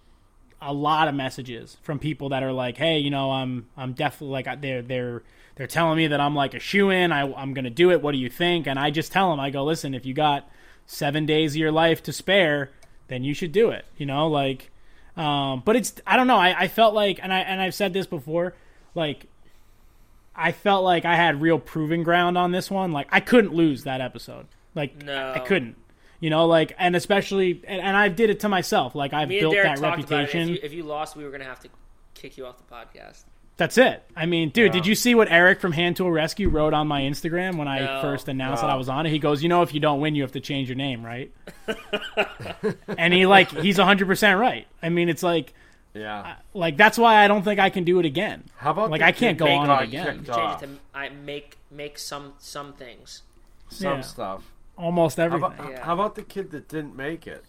a lot of messages from people that are like, hey, you know, I'm, I'm definitely like, they're, they're, they're telling me that I'm like a shoo-in. I, I'm going to do it. What do you think? And I just tell them, I go, listen, if you got seven days of your life to spare, then you should do it, you know, like, um, but it's, I don't know. I, I felt like, and I, and I've said this before, like, I felt like I had real proving ground on this one. Like I couldn't lose that episode. Like no. I, I couldn't, you know, like, and especially, and, and I did it to myself. Like I've built that reputation. If you, if you lost, we were going to have to kick you off the podcast. That's it. I mean, dude, yeah. did you see what Eric from Hand Tool Rescue wrote on my Instagram when I no. first announced no. that I was on it? He goes, you know, if you don't win, you have to change your name, right? And he like, he's one hundred percent right. I mean, it's like, yeah, like that's why I don't think I can do it again. How about like I can't go on it again. Change it to I make make some some things, some yeah. stuff, almost everything. How about, yeah. how about the kid that didn't make it?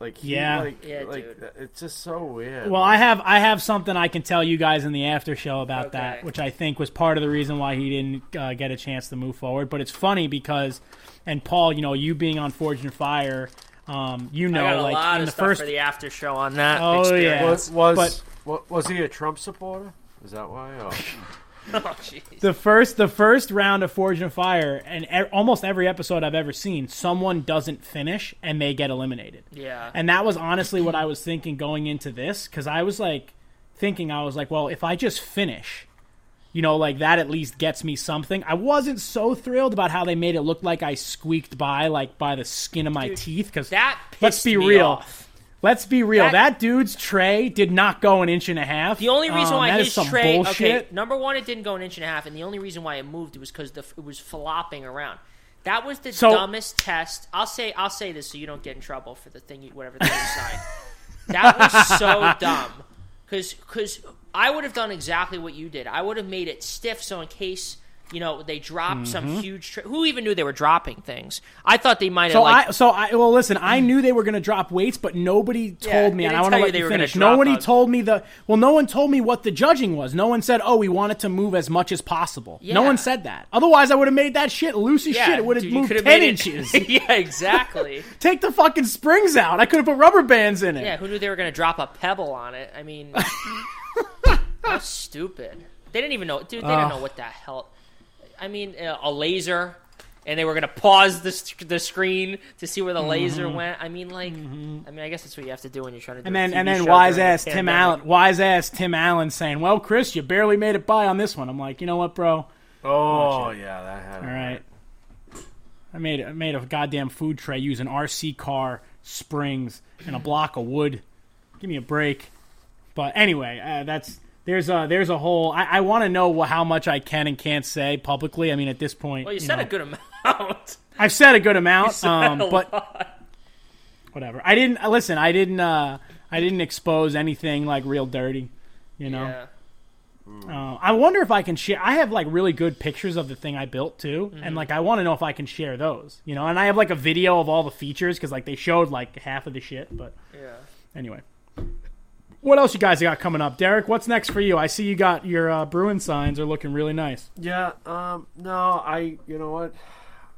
Like he, yeah, like, yeah like, dude. It's just so weird. Well, like, I have I have something I can tell you guys in the after show about okay. that, which I think was part of the reason why he didn't uh, get a chance to move forward. But it's funny because, and Paul, you know, you being on Forged in Fire. Um, you know, I got a like lot in of the stuff first for the after show on that. Oh experience. yeah, was was, but... what, was he a Trump supporter? Is that why? Oh, jeez. Oh, the first the first round of Forged in Fire, and e- almost every episode I've ever seen, someone doesn't finish and they get eliminated. Yeah, and that was honestly what I was thinking going into this, because I was like thinking I was like, well, if I just finish, you know, like that at least gets me something. I wasn't so thrilled about how they made it look like I squeaked by, like by the skin of my Dude, teeth. Because that pissed let's be me real, off. let's be real. That, that dude's tray did not go an inch and a half. The only reason um, why his tray, bullshit. okay, number one, it didn't go an inch and a half, and the only reason why it moved was because it was flopping around. That was the so, dumbest test. I'll say, I'll say this so you don't get in trouble for the thing, you, whatever the thing you signed. That was so dumb. Because, because I would have done exactly what you did. I would have made it stiff, so in case you know they dropped mm-hmm. some huge. Tri- Who even knew they were dropping things? I thought they might have. So like- I, so I. Well, listen, I knew they were going to drop weights, but nobody told yeah, me. And I want to let you finish. Nobody up. told me the. Well, no one told me what the judging was. No one said, "Oh, we want it to move as much as possible." Yeah. No one said that. Otherwise, I would have made that shit loose as yeah, shit. It would have moved ten inches. Yeah, exactly. Take the fucking springs out. I could have put rubber bands in it. Yeah, who knew they were going to drop a pebble on it? I mean. How stupid. They didn't even know. Dude, they uh, didn't know what the hell. I mean, a laser, and they were going to pause the, the screen to see where the mm-hmm. laser went. I mean, like, mm-hmm. I mean, I guess that's what you have to do when you're trying to do and then, a T V And then wise-ass Tim pandemic. Allen wise-ass Tim Allen saying, well, Chris, you barely made it by on this one. I'm like, you know what, bro? Oh, yeah, that happened. All right. I made, I made a goddamn food tray using R C car springs and a block of wood. Give me a break. But anyway, uh, that's... There's a there's a whole. I, I want to know how much I can and can't say publicly. I mean, at this point, well, you, you said know, a good amount. I've said a good amount, you said um, a but lot. Whatever. I didn't listen. I didn't. Uh, I didn't expose anything like real dirty. You know. Yeah. Uh, I wonder if I can share. I have like really good pictures of the thing I built too, mm-hmm. and like I want to know if I can share those. You know, and I have like a video of all the features because like they showed like half of the shit. But yeah. Anyway. What else you guys got coming up, Derek? What's next for you? I see you got your uh, brewing signs are looking really nice. Yeah, um, no, I, you know what?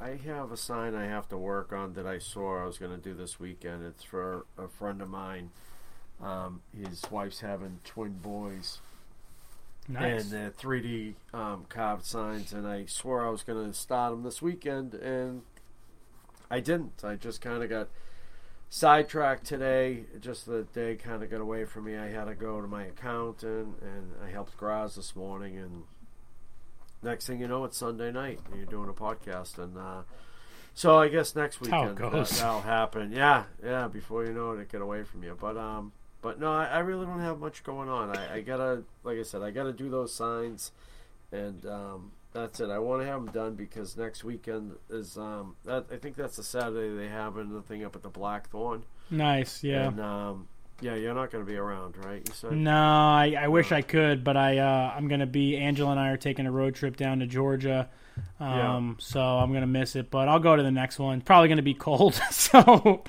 I have a sign I have to work on that I saw I was going to do this weekend. It's for a friend of mine. Um, his wife's having twin boys. Nice. And they're three D um, carved signs, and I swore I was going to start them this weekend, and I didn't. I just kind of got... sidetracked today. Just the day kind of got away from me. I had to go to my accountant, and I helped Graz this morning, and next thing you know, it's Sunday night, and you're doing a podcast, and uh, so I guess next weekend that, that'll happen. Yeah, yeah, before you know it, it get away from you. But um, but no, I, I really don't have much going on. I, I gotta, like I said, I gotta do those signs, and um, that's it. I want to have them done because next weekend is, um, that, I think that's the Saturday they have the thing up at the Blackthorn. Nice, yeah. And, um, yeah, you're not going to be around, right? You said? No, I, I wish I could, but I, uh, I'm going to be, Angela and I are taking a road trip down to Georgia, um, yeah. so I'm going to miss it, but I'll go to the next one. Probably going to be cold, so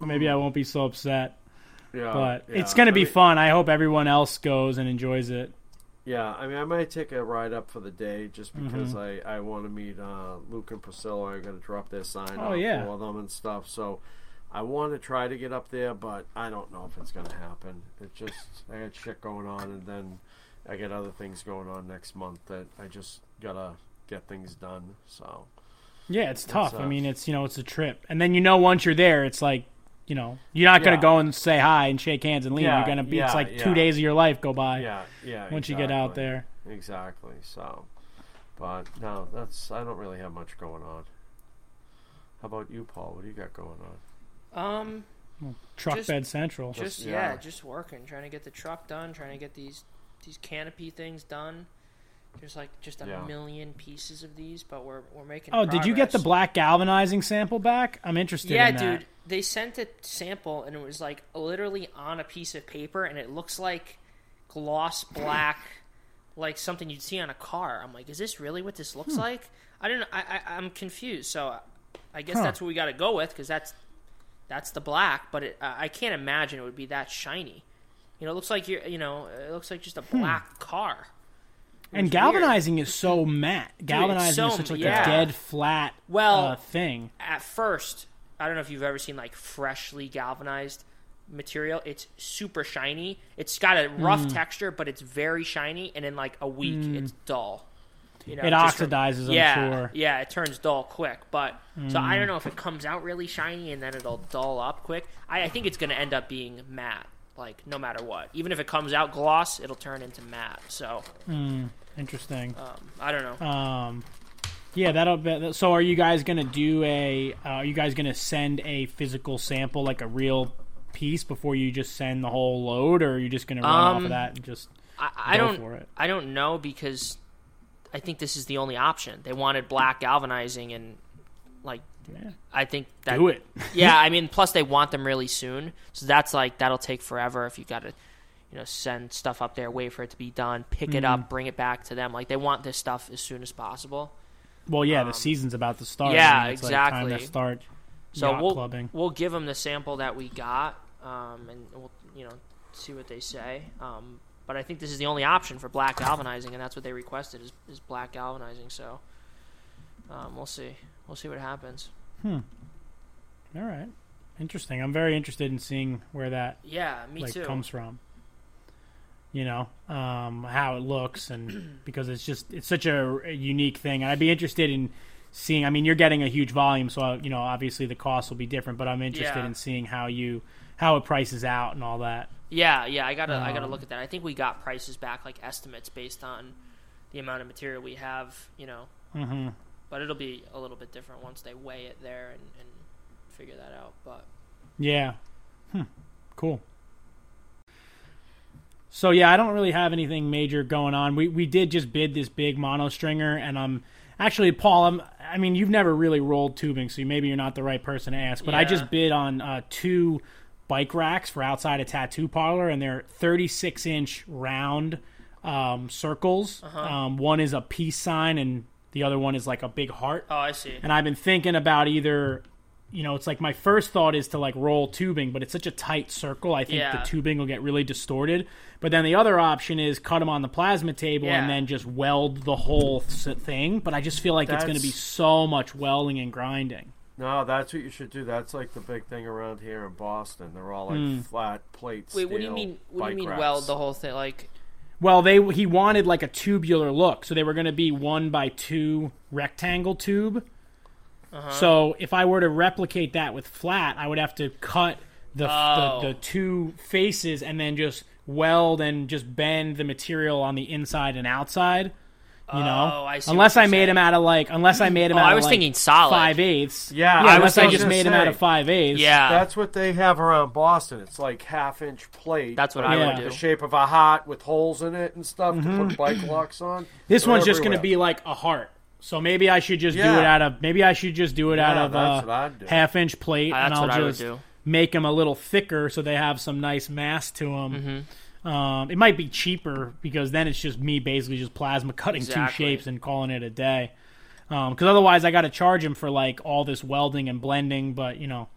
maybe I won't be so upset. Yeah, but yeah. It's going to be fun. I hope everyone else goes and enjoys it. Yeah, I mean, I might take a ride up for the day just because mm-hmm. I, I want to meet uh, Luke and Priscilla. I got to drop their sign oh, off yeah. for them and stuff. So I want to try to get up there, but I don't know if it's going to happen. It just, I got shit going on, and then I got other things going on next month that I just got to get things done. So yeah, it's tough. Uh, I mean, it's, you know, it's a trip. And then, you know, once you're there, it's like, you know, you're not yeah. going to go and say hi and shake hands and leave. Yeah, you're going to be, yeah, it's like yeah. two days of your life go by yeah, yeah, once exactly. you get out there. Exactly. So, but no, that's, I don't really have much going on. How about you, Paul? What do you got going on? Um, well, Truck just, Bed Central. Just, yeah, yeah, just working, trying to get the truck done, trying to get these these canopy things done. There's like just a yeah. million pieces of these, but we're we're making. Oh, progress. Did you get the black galvanizing sample back? I'm interested. Yeah, in that. Dude, they sent a sample and it was like literally on a piece of paper, and it looks like gloss black, like something you'd see on a car. I'm like, is this really what this looks hmm. like? I don't know. I, I I'm confused. So, I guess huh. that's what we got to go with because that's that's the black. But it, I can't imagine it would be that shiny. You know, it looks like you're. You know, it looks like just a black hmm. car. And galvanizing weird. Is so matte. Galvanizing Dude, so, is such like yeah. a dead flat well, uh, thing. At first, I don't know if you've ever seen like freshly galvanized material. It's super shiny. It's got a rough mm. texture, but it's very shiny. And in like a week, mm. it's dull. You know, it oxidizes, from, yeah, I'm sure. Yeah, it turns dull quick. But mm. so I don't know if it comes out really shiny and then it'll dull up quick. I, I think it's going to end up being matte, like no matter what. Even if it comes out gloss, it'll turn into matte. So. Mm. Interesting. Um, I don't know. Um, yeah, that'll be. So, are you guys gonna do a? Uh, are you guys gonna send a physical sample, like a real piece, before you just send the whole load, or are you just gonna run um, off of that and just I, I go don't, for it? I don't know because I think this is the only option. They wanted black galvanizing, and like, yeah. I think that do it. yeah, I mean, plus they want them really soon, so that's like that'll take forever if you got to. You know, send stuff up there, wait for it to be done, pick mm-hmm. it up, bring it back to them. Like they want this stuff as soon as possible. Well, yeah, um, the season's about to start. Yeah, I mean, it's exactly. Like time to start. So we'll clubbing. we'll give them the sample that we got, um, and we'll you know see what they say. Um, but I think this is the only option for black galvanizing, and that's what they requested is, is black galvanizing. So um, we'll see, we'll see what happens. Hmm. All right. Interesting. I'm very interested in seeing where that yeah me like, too comes from. You know, um, how it looks, and because it's just it's such a, a unique thing. And I'd be interested in seeing. I mean, you're getting a huge volume, so I, you know, obviously the cost will be different. But I'm interested yeah. in seeing how you how it prices out and all that. Yeah, yeah, I gotta um, I gotta look at that. I think we got prices back, like estimates based on the amount of material we have. You know, mm-hmm. but it'll be a little bit different once they weigh it there and, and figure that out. But yeah, hmm. cool. So, yeah, I don't really have anything major going on. We we did just bid this big mono stringer, and I'm um, actually, Paul, I'm, I mean, you've never really rolled tubing, so maybe you're not the right person to ask, but yeah. I just bid on uh, two bike racks for outside a tattoo parlor, and they're thirty-six inch round um, circles. Uh-huh. Um, one is a peace sign, and the other one is like a big heart. Oh, I see. And I've been thinking about either... You know, it's like my first thought is to like roll tubing, but it's such a tight circle. I think yeah. the tubing will get really distorted. But then the other option is cut them on the plasma table yeah. and then just weld the whole thing. But I just feel like that's... it's going to be so much welding and grinding. No, that's what you should do. That's like the big thing around here in Boston. They're all like mm. flat plates. Wait, what do you mean? What do you mean racks. Weld the whole thing? Like, well, they he wanted like a tubular look, so they were going to be one by two rectangle tube. Uh-huh. So if I were to replicate that with flat, I would have to cut the, oh. the the two faces and then just weld and just bend the material on the inside and outside. You know, oh, I see unless I made saying. Them out of like, unless I made them oh, out I was of like thinking solid five eighths. Yeah, yeah I unless was I just made say, them out of five eighths. Yeah, that's what they have around Boston. It's like half inch plate. That's what I yeah. would do. The shape of a heart with holes in it and stuff mm-hmm. to put bike locks on. This They're one's everywhere. Just going to be like a heart. So maybe I should just yeah. do it out of maybe I should just do it yeah, out of a half inch plate, uh, and I'll just make them a little thicker so they have some nice mass to them. Mm-hmm. Um, it might be cheaper because then it's just me basically just plasma cutting exactly. two shapes and calling it a day. Because um, otherwise I got to charge them for like all this welding and blending. But you know,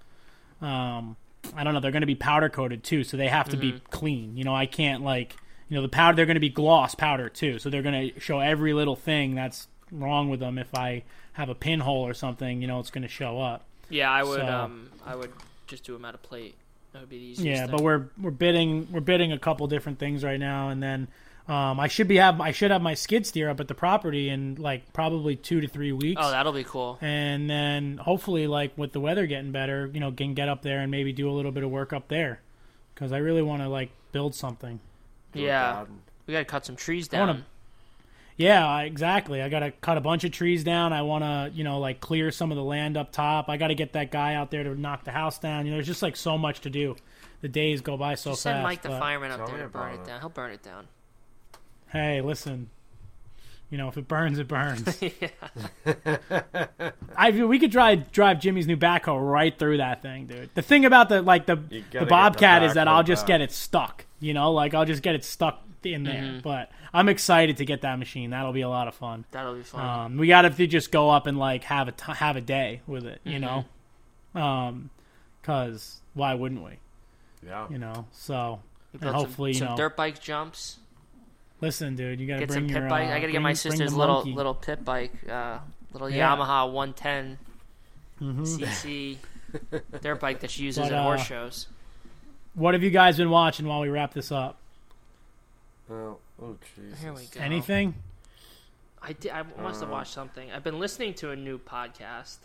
um, I don't know. They're going to be powder coated too, so they have to mm-hmm. be clean. You know, I can't like you know the powder. They're going to be gloss powder too, so they're going to show every little thing that's wrong with them. If I have a pinhole or something, you know, it's going to show up. Yeah, I would. So, um, I would just do them out of plate. That would be the easiest. Yeah, thing. But we're we're bidding we're bidding a couple different things right now, and then um, I should be have I should have my skid steer up at the property in like probably two to three weeks. Oh, that'll be cool. And then hopefully, like with the weather getting better, you know, can get up there and maybe do a little bit of work up there because I really want to like build something. Yeah, oh, we got to cut some trees down. Yeah, exactly. I got to cut a bunch of trees down. I want to, you know, like clear some of the land up top. I got to get that guy out there to knock the house down. You know, there's just like so much to do. The days go by so just fast. Send Mike the fireman up there to burn it down. He'll burn it down. hey, listen, you know, if it burns, it burns. I we could drive drive Jimmy's new backhoe right through that thing, dude. The thing about the like the the Bobcat the is that I'll just back. get it stuck. You know, like I'll just get it stuck in there. Mm-hmm. But I'm excited to get that machine. That'll be a lot of fun. That'll be fun. Um, we got to just go up and like have a t- have a day with it. You mm-hmm. know, um, because why wouldn't we? Yeah. You know, so and hopefully some, some you know, dirt bike jumps. Listen, dude, you gotta get bring some pit your, bike. Uh, I gotta bring, get my sister's little monkey. little pit bike, uh, little yeah. Yamaha one ten mm-hmm. C C dirt bike that she uses but, at horse uh, shows. What have you guys been watching while we wrap this up? Oh, oh, Jesus! Here we go. Anything? I did. I must uh, have watched something. I've been listening to a new podcast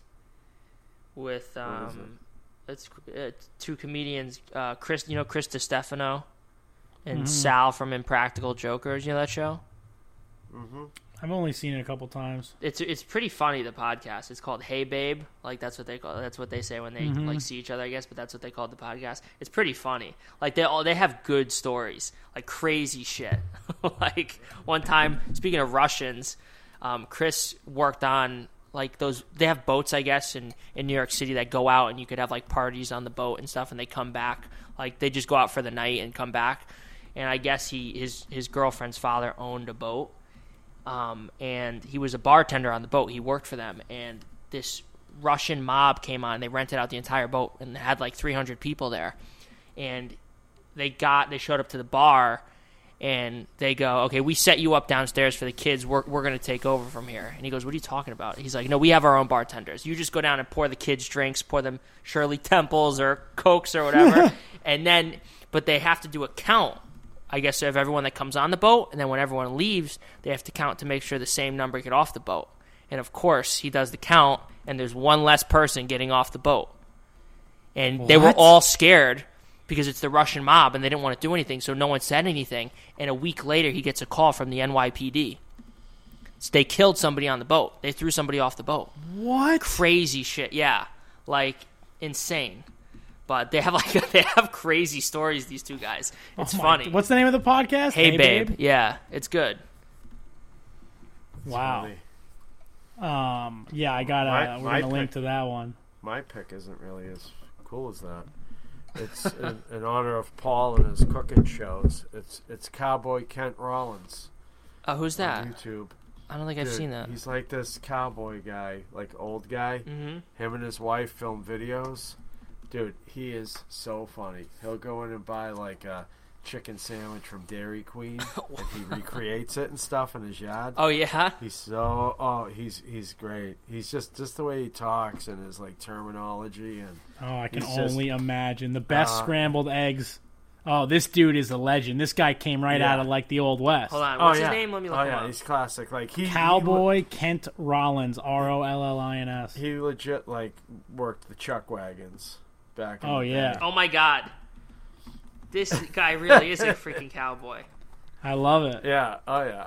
with um, it? it's, it's two comedians, uh, Chris. You know Chris DiStefano. And mm-hmm. Sal from Impractical Jokers, you know that show? Mm-hmm. I've only seen it a couple times. It's it's pretty funny, the podcast. It's called Hey Babe, like that's what they call. That's what they say when they mm-hmm. like see each other, I guess. But that's what they called the podcast. It's pretty funny. Like they all they have good stories, like crazy shit. Like one time, speaking of Russians, um, Chris worked on like those. They have boats, I guess, in in New York City that go out and you could have like parties on the boat and stuff, and they come back. Like they just go out for the night and come back. And I guess he his his girlfriend's father owned a boat, um, and he was a bartender on the boat. He worked for them, and this Russian mob came on. They rented out the entire boat and had like three hundred people there. And they got they showed up to the bar, and they go, "Okay, we set you up downstairs for the kids. We're we're gonna take over from here." And he goes, "What are you talking about?" He's like, "No, we have our own bartenders. You just go down and pour the kids drinks, pour them Shirley Temples or Cokes or whatever, and then but they have to do a count." I guess of everyone that comes on the boat, and then when everyone leaves, they have to count to make sure the same number get off the boat. And of course, he does the count, and there's one less person getting off the boat. And what? They were all scared because it's the Russian mob, and they didn't want to do anything, so no one said anything. And a week later, he gets a call from the N Y P D. So they killed somebody on the boat. They threw somebody off the boat. What? Crazy shit, yeah. Like, insane. But they have like they have crazy stories. These two guys, it's oh funny. God. What's the name of the podcast? Hey, hey babe. babe. Yeah, it's good. It's wow. Really... Um. Yeah, I gotta. My, we're my gonna pick, link to that one. My pick isn't really as cool as that. It's in, in honor of Paul and his cooking shows. It's it's Cowboy Kent Rollins. Oh, uh, who's that? On YouTube. I don't think Dude, I've seen that. He's like this cowboy guy, like old guy. Mm-hmm. Him and his wife film videos. Dude, he is so funny. He'll go in and buy, like, a chicken sandwich from Dairy Queen, and he recreates it and stuff in his yard. Oh, yeah? He's so... Oh, he's he's great. He's just... Just the way he talks and his, like, terminology and... Oh, I can only just, imagine. The best uh, scrambled eggs. Oh, this dude is a legend. This guy came right yeah. out of, like, the Old West. Hold on. What's oh, yeah. his name? Let me look oh, him yeah. up. Oh, yeah. He's classic. Like he Cowboy he, Kent Rollins, R O L L I N S. He legit, like, worked the chuck wagons. Back oh yeah! Day. Oh my God, this guy really is a freaking cowboy. I love it. Yeah. Oh yeah.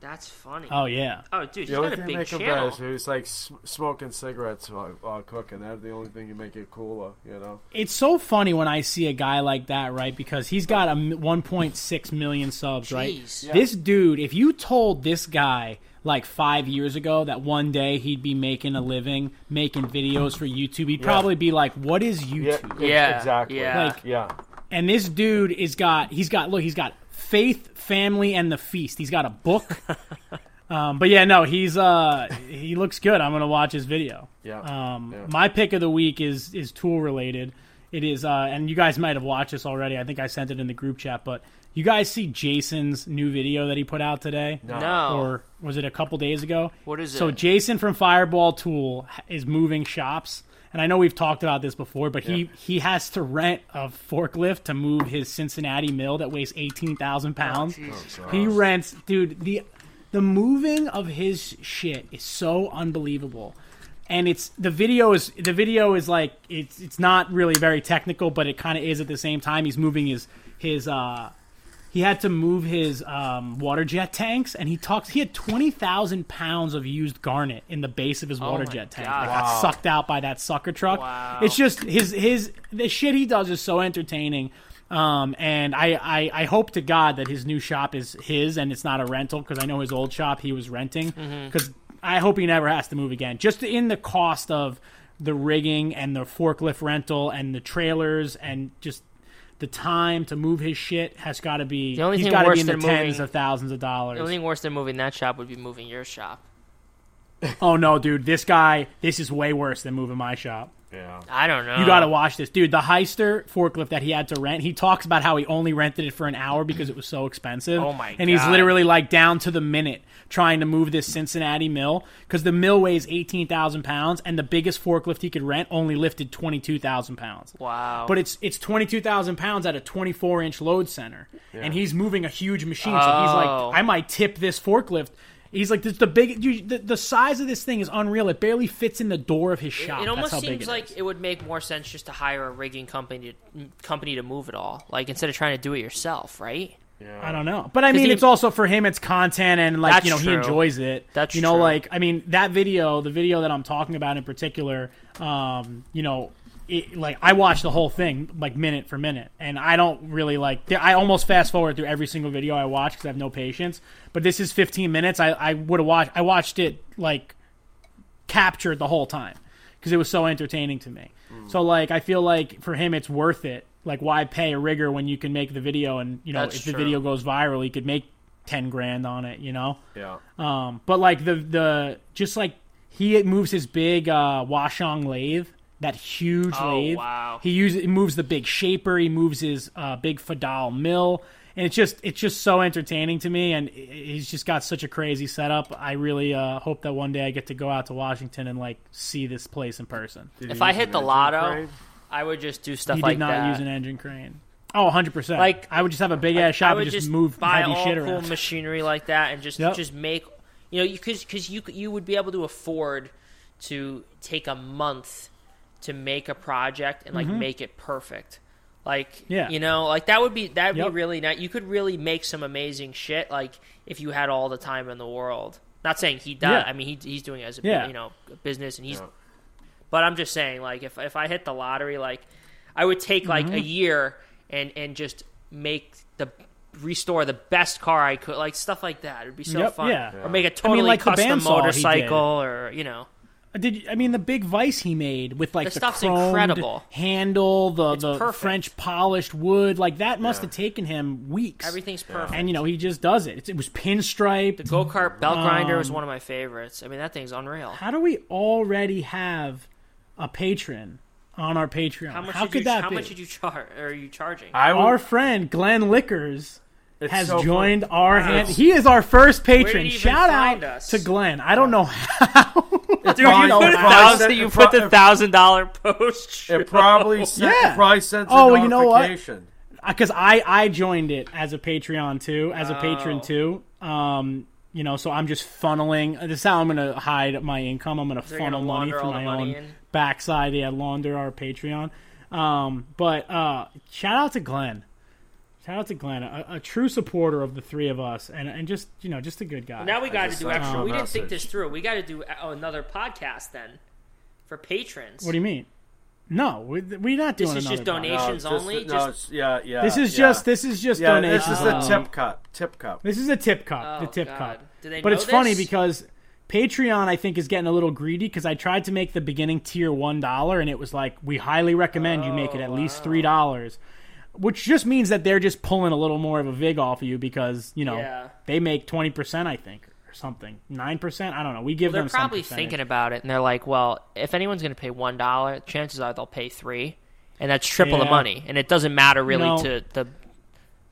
That's funny. Oh yeah. Oh dude, he's got a big channel. He's like sm- smoking cigarettes while, while cooking. That's the only thing you make it cooler, you know. It's so funny when I see a guy like that, right? Because he's got a one point six million subs, Jeez. right? Yeah. This dude, if you told this guy like five years ago that one day he'd be making a living making videos for YouTube, he'd yeah. probably be like, "What is YouTube?" Yeah, yeah. exactly. Yeah. Like, yeah. And this dude is got he's got look he's got faith, family, and the feast. He's got a book. um, but yeah, no, he's uh he looks good. I'm gonna watch his video. Yeah. Um, yeah. My pick of the week is is tool related. It is, uh, and you guys might have watched this already. I think I sent it in the group chat, but. You guys see Jason's new video that he put out today? No. Or was it a couple days ago? What is it? So Jason from Fireball Tool is moving shops. And I know we've talked about this before, but yeah. he, he has to rent a forklift to move his Cincinnati mill that weighs eighteen thousand pounds. Oh, he rents, dude, the the moving of his shit is so unbelievable. And it's the video is the video is like it's it's not really very technical, but it kind of is at the same time. He's moving his his uh He had to move his um, water jet tanks, and he talks. He had twenty thousand pounds of used garnet in the base of his water oh jet tank. Wow. That got sucked out by that sucker truck. Wow. It's just his his the shit he does is so entertaining. Um, and I, I, I hope to God that his new shop is his and it's not a rental, because I know his old shop he was renting, because mm-hmm. I hope he never has to move again. Just in the cost of the rigging and the forklift rental and the trailers and just the time to move his shit has got to be, the only he's got to be in the moving, tens of thousands of dollars. The only thing worse than moving that shop would be moving your shop. Oh, no, dude. This guy, this is way worse than moving my shop. Yeah. I don't know. You got to watch this. Dude, the Heister forklift that he had to rent, he talks about how he only rented it for an hour because it was so expensive. Oh, my God. And he's literally, like, down to the minute trying to move this Cincinnati mill, because the mill weighs eighteen thousand pounds, and the biggest forklift he could rent only lifted twenty-two thousand pounds. Wow. But it's it's twenty-two thousand pounds at a twenty-four inch load center, yeah. and he's moving a huge machine. Oh. So he's like, I might tip this forklift. He's like, this, the big, you, the, the size of this thing is unreal. It barely fits in the door of his shop. It, it almost That's how seems big it like is. It would make more sense just to hire a rigging company to, company to move it all, like, instead of trying to do it yourself, right? Yeah. I don't know. But, I mean, he, it's also for him, it's content, and, like, you know, true. he enjoys it. That's You know, true. like, I mean, that video, the video that I'm talking about in particular, um, you know, It, like, I watched the whole thing, like, minute for minute, and I don't really, like, I almost fast forward through every single video I watch because I have no patience, but this is fifteen minutes. I, I would have watched, I watched it, like, captured the whole time because it was so entertaining to me. Mm. So, like, I feel like for him it's worth it. Like, why pay a rigger when you can make the video and, you know, That's if true. the video goes viral, you could make ten grand on it, you know? Yeah. Um, but, like, the, the, just, like, he moves his big uh, Washong lathe. That huge oh, lathe. Wow. He uses. He moves the big shaper. He moves his uh, big Festool mill, and it's just it's just so entertaining to me. And he's just got such a crazy setup. I really uh, hope that one day I get to go out to Washington and like see this place in person. Did if I hit the lotto, crane? I would just do stuff he like that. He did not that. use an engine crane. Oh, one hundred percent. Like, I would just have a big ass shop and just, just move buy heavy all shit cool around. Machinery like that, and just yep. just make you know because because you you would be able to afford to take a month to make a project and like mm-hmm. make it perfect. Like, yeah. you know, like that would be, that'd yep. be really nice. You could really make some amazing shit. Like if you had all the time in the world, not saying he does. Yeah. I mean, he, he's doing it as a, yeah. you know, a business and he's, yeah. but I'm just saying like, if, if I hit the lottery, like I would take like mm-hmm. a year and, and just make the, restore the best car I could, like stuff like that. It'd be so yep. fun. Yeah. Or make a totally I mean, like custom motorcycle or, you know, Did I mean the big vice he made with like the, the chromed handle, the, the French polished wood, like that must yeah. have taken him weeks. Everything's perfect, and you know he just does it. It's, it was pinstriped. The go kart belt um, grinder was one of my favorites. I mean that thing's unreal. How do we already have a patron on our Patreon? How, much how could you, that? How be? much did you charge? Are you charging? I our would... friend Glenn Lickers. It's has so joined fun. our wow. hand. He is our first patron. Shout out us? to Glenn. I don't know how. Dude, you put, thousand, you put the thousand dollar post. It probably sent, yeah. it probably sends. Oh, a you know what? Because I, I joined it as a Patreon too, as a oh. patron too. Um, you know, so I'm just funneling. This is how I'm going to hide my income. I'm going to funnel money from my money own in? backside. Yeah, launder our Patreon. Um, but uh, shout out to Glenn. Shout out to Glenn, a, a true supporter of the three of us, and, and just you know, just a good guy. Well, now we got to do extra. We didn't think this through. We got to do another podcast then for patrons. What do you mean? No, we, we're not doing. This is just donations no, only. Just, no, just, yeah, yeah. This is yeah. just. This is just yeah, donations. This is the tip cup. Tip cup. This is a tip cup. Oh, the tip God. cup. Do they but know it's this? funny because Patreon, I think, is getting a little greedy because I tried to make the beginning tier one dollar, and it was like we highly recommend oh, you make it at wow. least three dollars. Which just means that they're just pulling a little more of a vig off of you because, you know, yeah. they make twenty percent, I think, or something. nine percent? I don't know. We give well, them some percentage. They're probably thinking about it, and they're like, well, if anyone's going to pay one dollar, chances are they'll pay three dollars, and that's triple yeah. the money. And it doesn't matter really you know, to the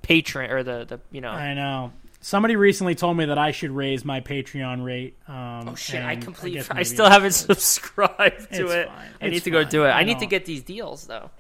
patron or the, the, you know. I know. Somebody recently told me that I should raise my Patreon rate. Um, oh, shit. I completely I, I still I haven't subscribed to it. Fine. I need it's to fine. go do it. I, I need to get these deals, though.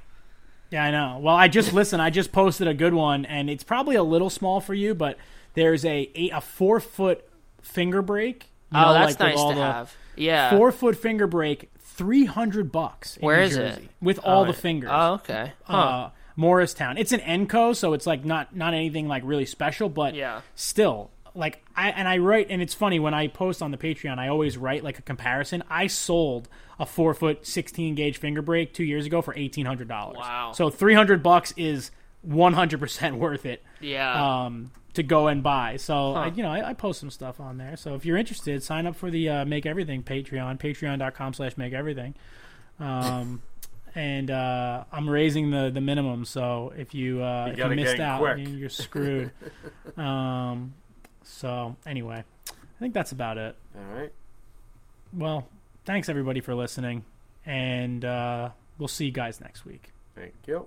Yeah, I know. Well, I just listen. I just posted a good one, and it's probably a little small for you, but there's a eight, a four foot finger break. You oh, know, that's like nice to have. Yeah, four foot finger break, three hundred bucks. Where is Jersey, it? With all oh, the fingers. Oh, okay. Huh. Uh, Morristown. It's an Enco, so it's like not not anything like really special, but yeah. still. Like I and I write, and it's funny when I post on the Patreon, I always write like a comparison. I sold a four foot sixteen gauge finger break two years ago for eighteen hundred dollars. Wow! So three hundred bucks is one hundred percent worth it. Yeah. Um, to go and buy. So, huh. I, you know, I, I post some stuff on there. So if you're interested, sign up for the uh, Make Everything Patreon, patreon.com slash Make Everything. Um, and uh, I'm raising the, the minimum. So if you, uh, you, if you missed out, you, you're screwed. um, so anyway, I think that's about it. All right. Well, thanks everybody for listening. And uh, we'll see you guys next week. Thank you.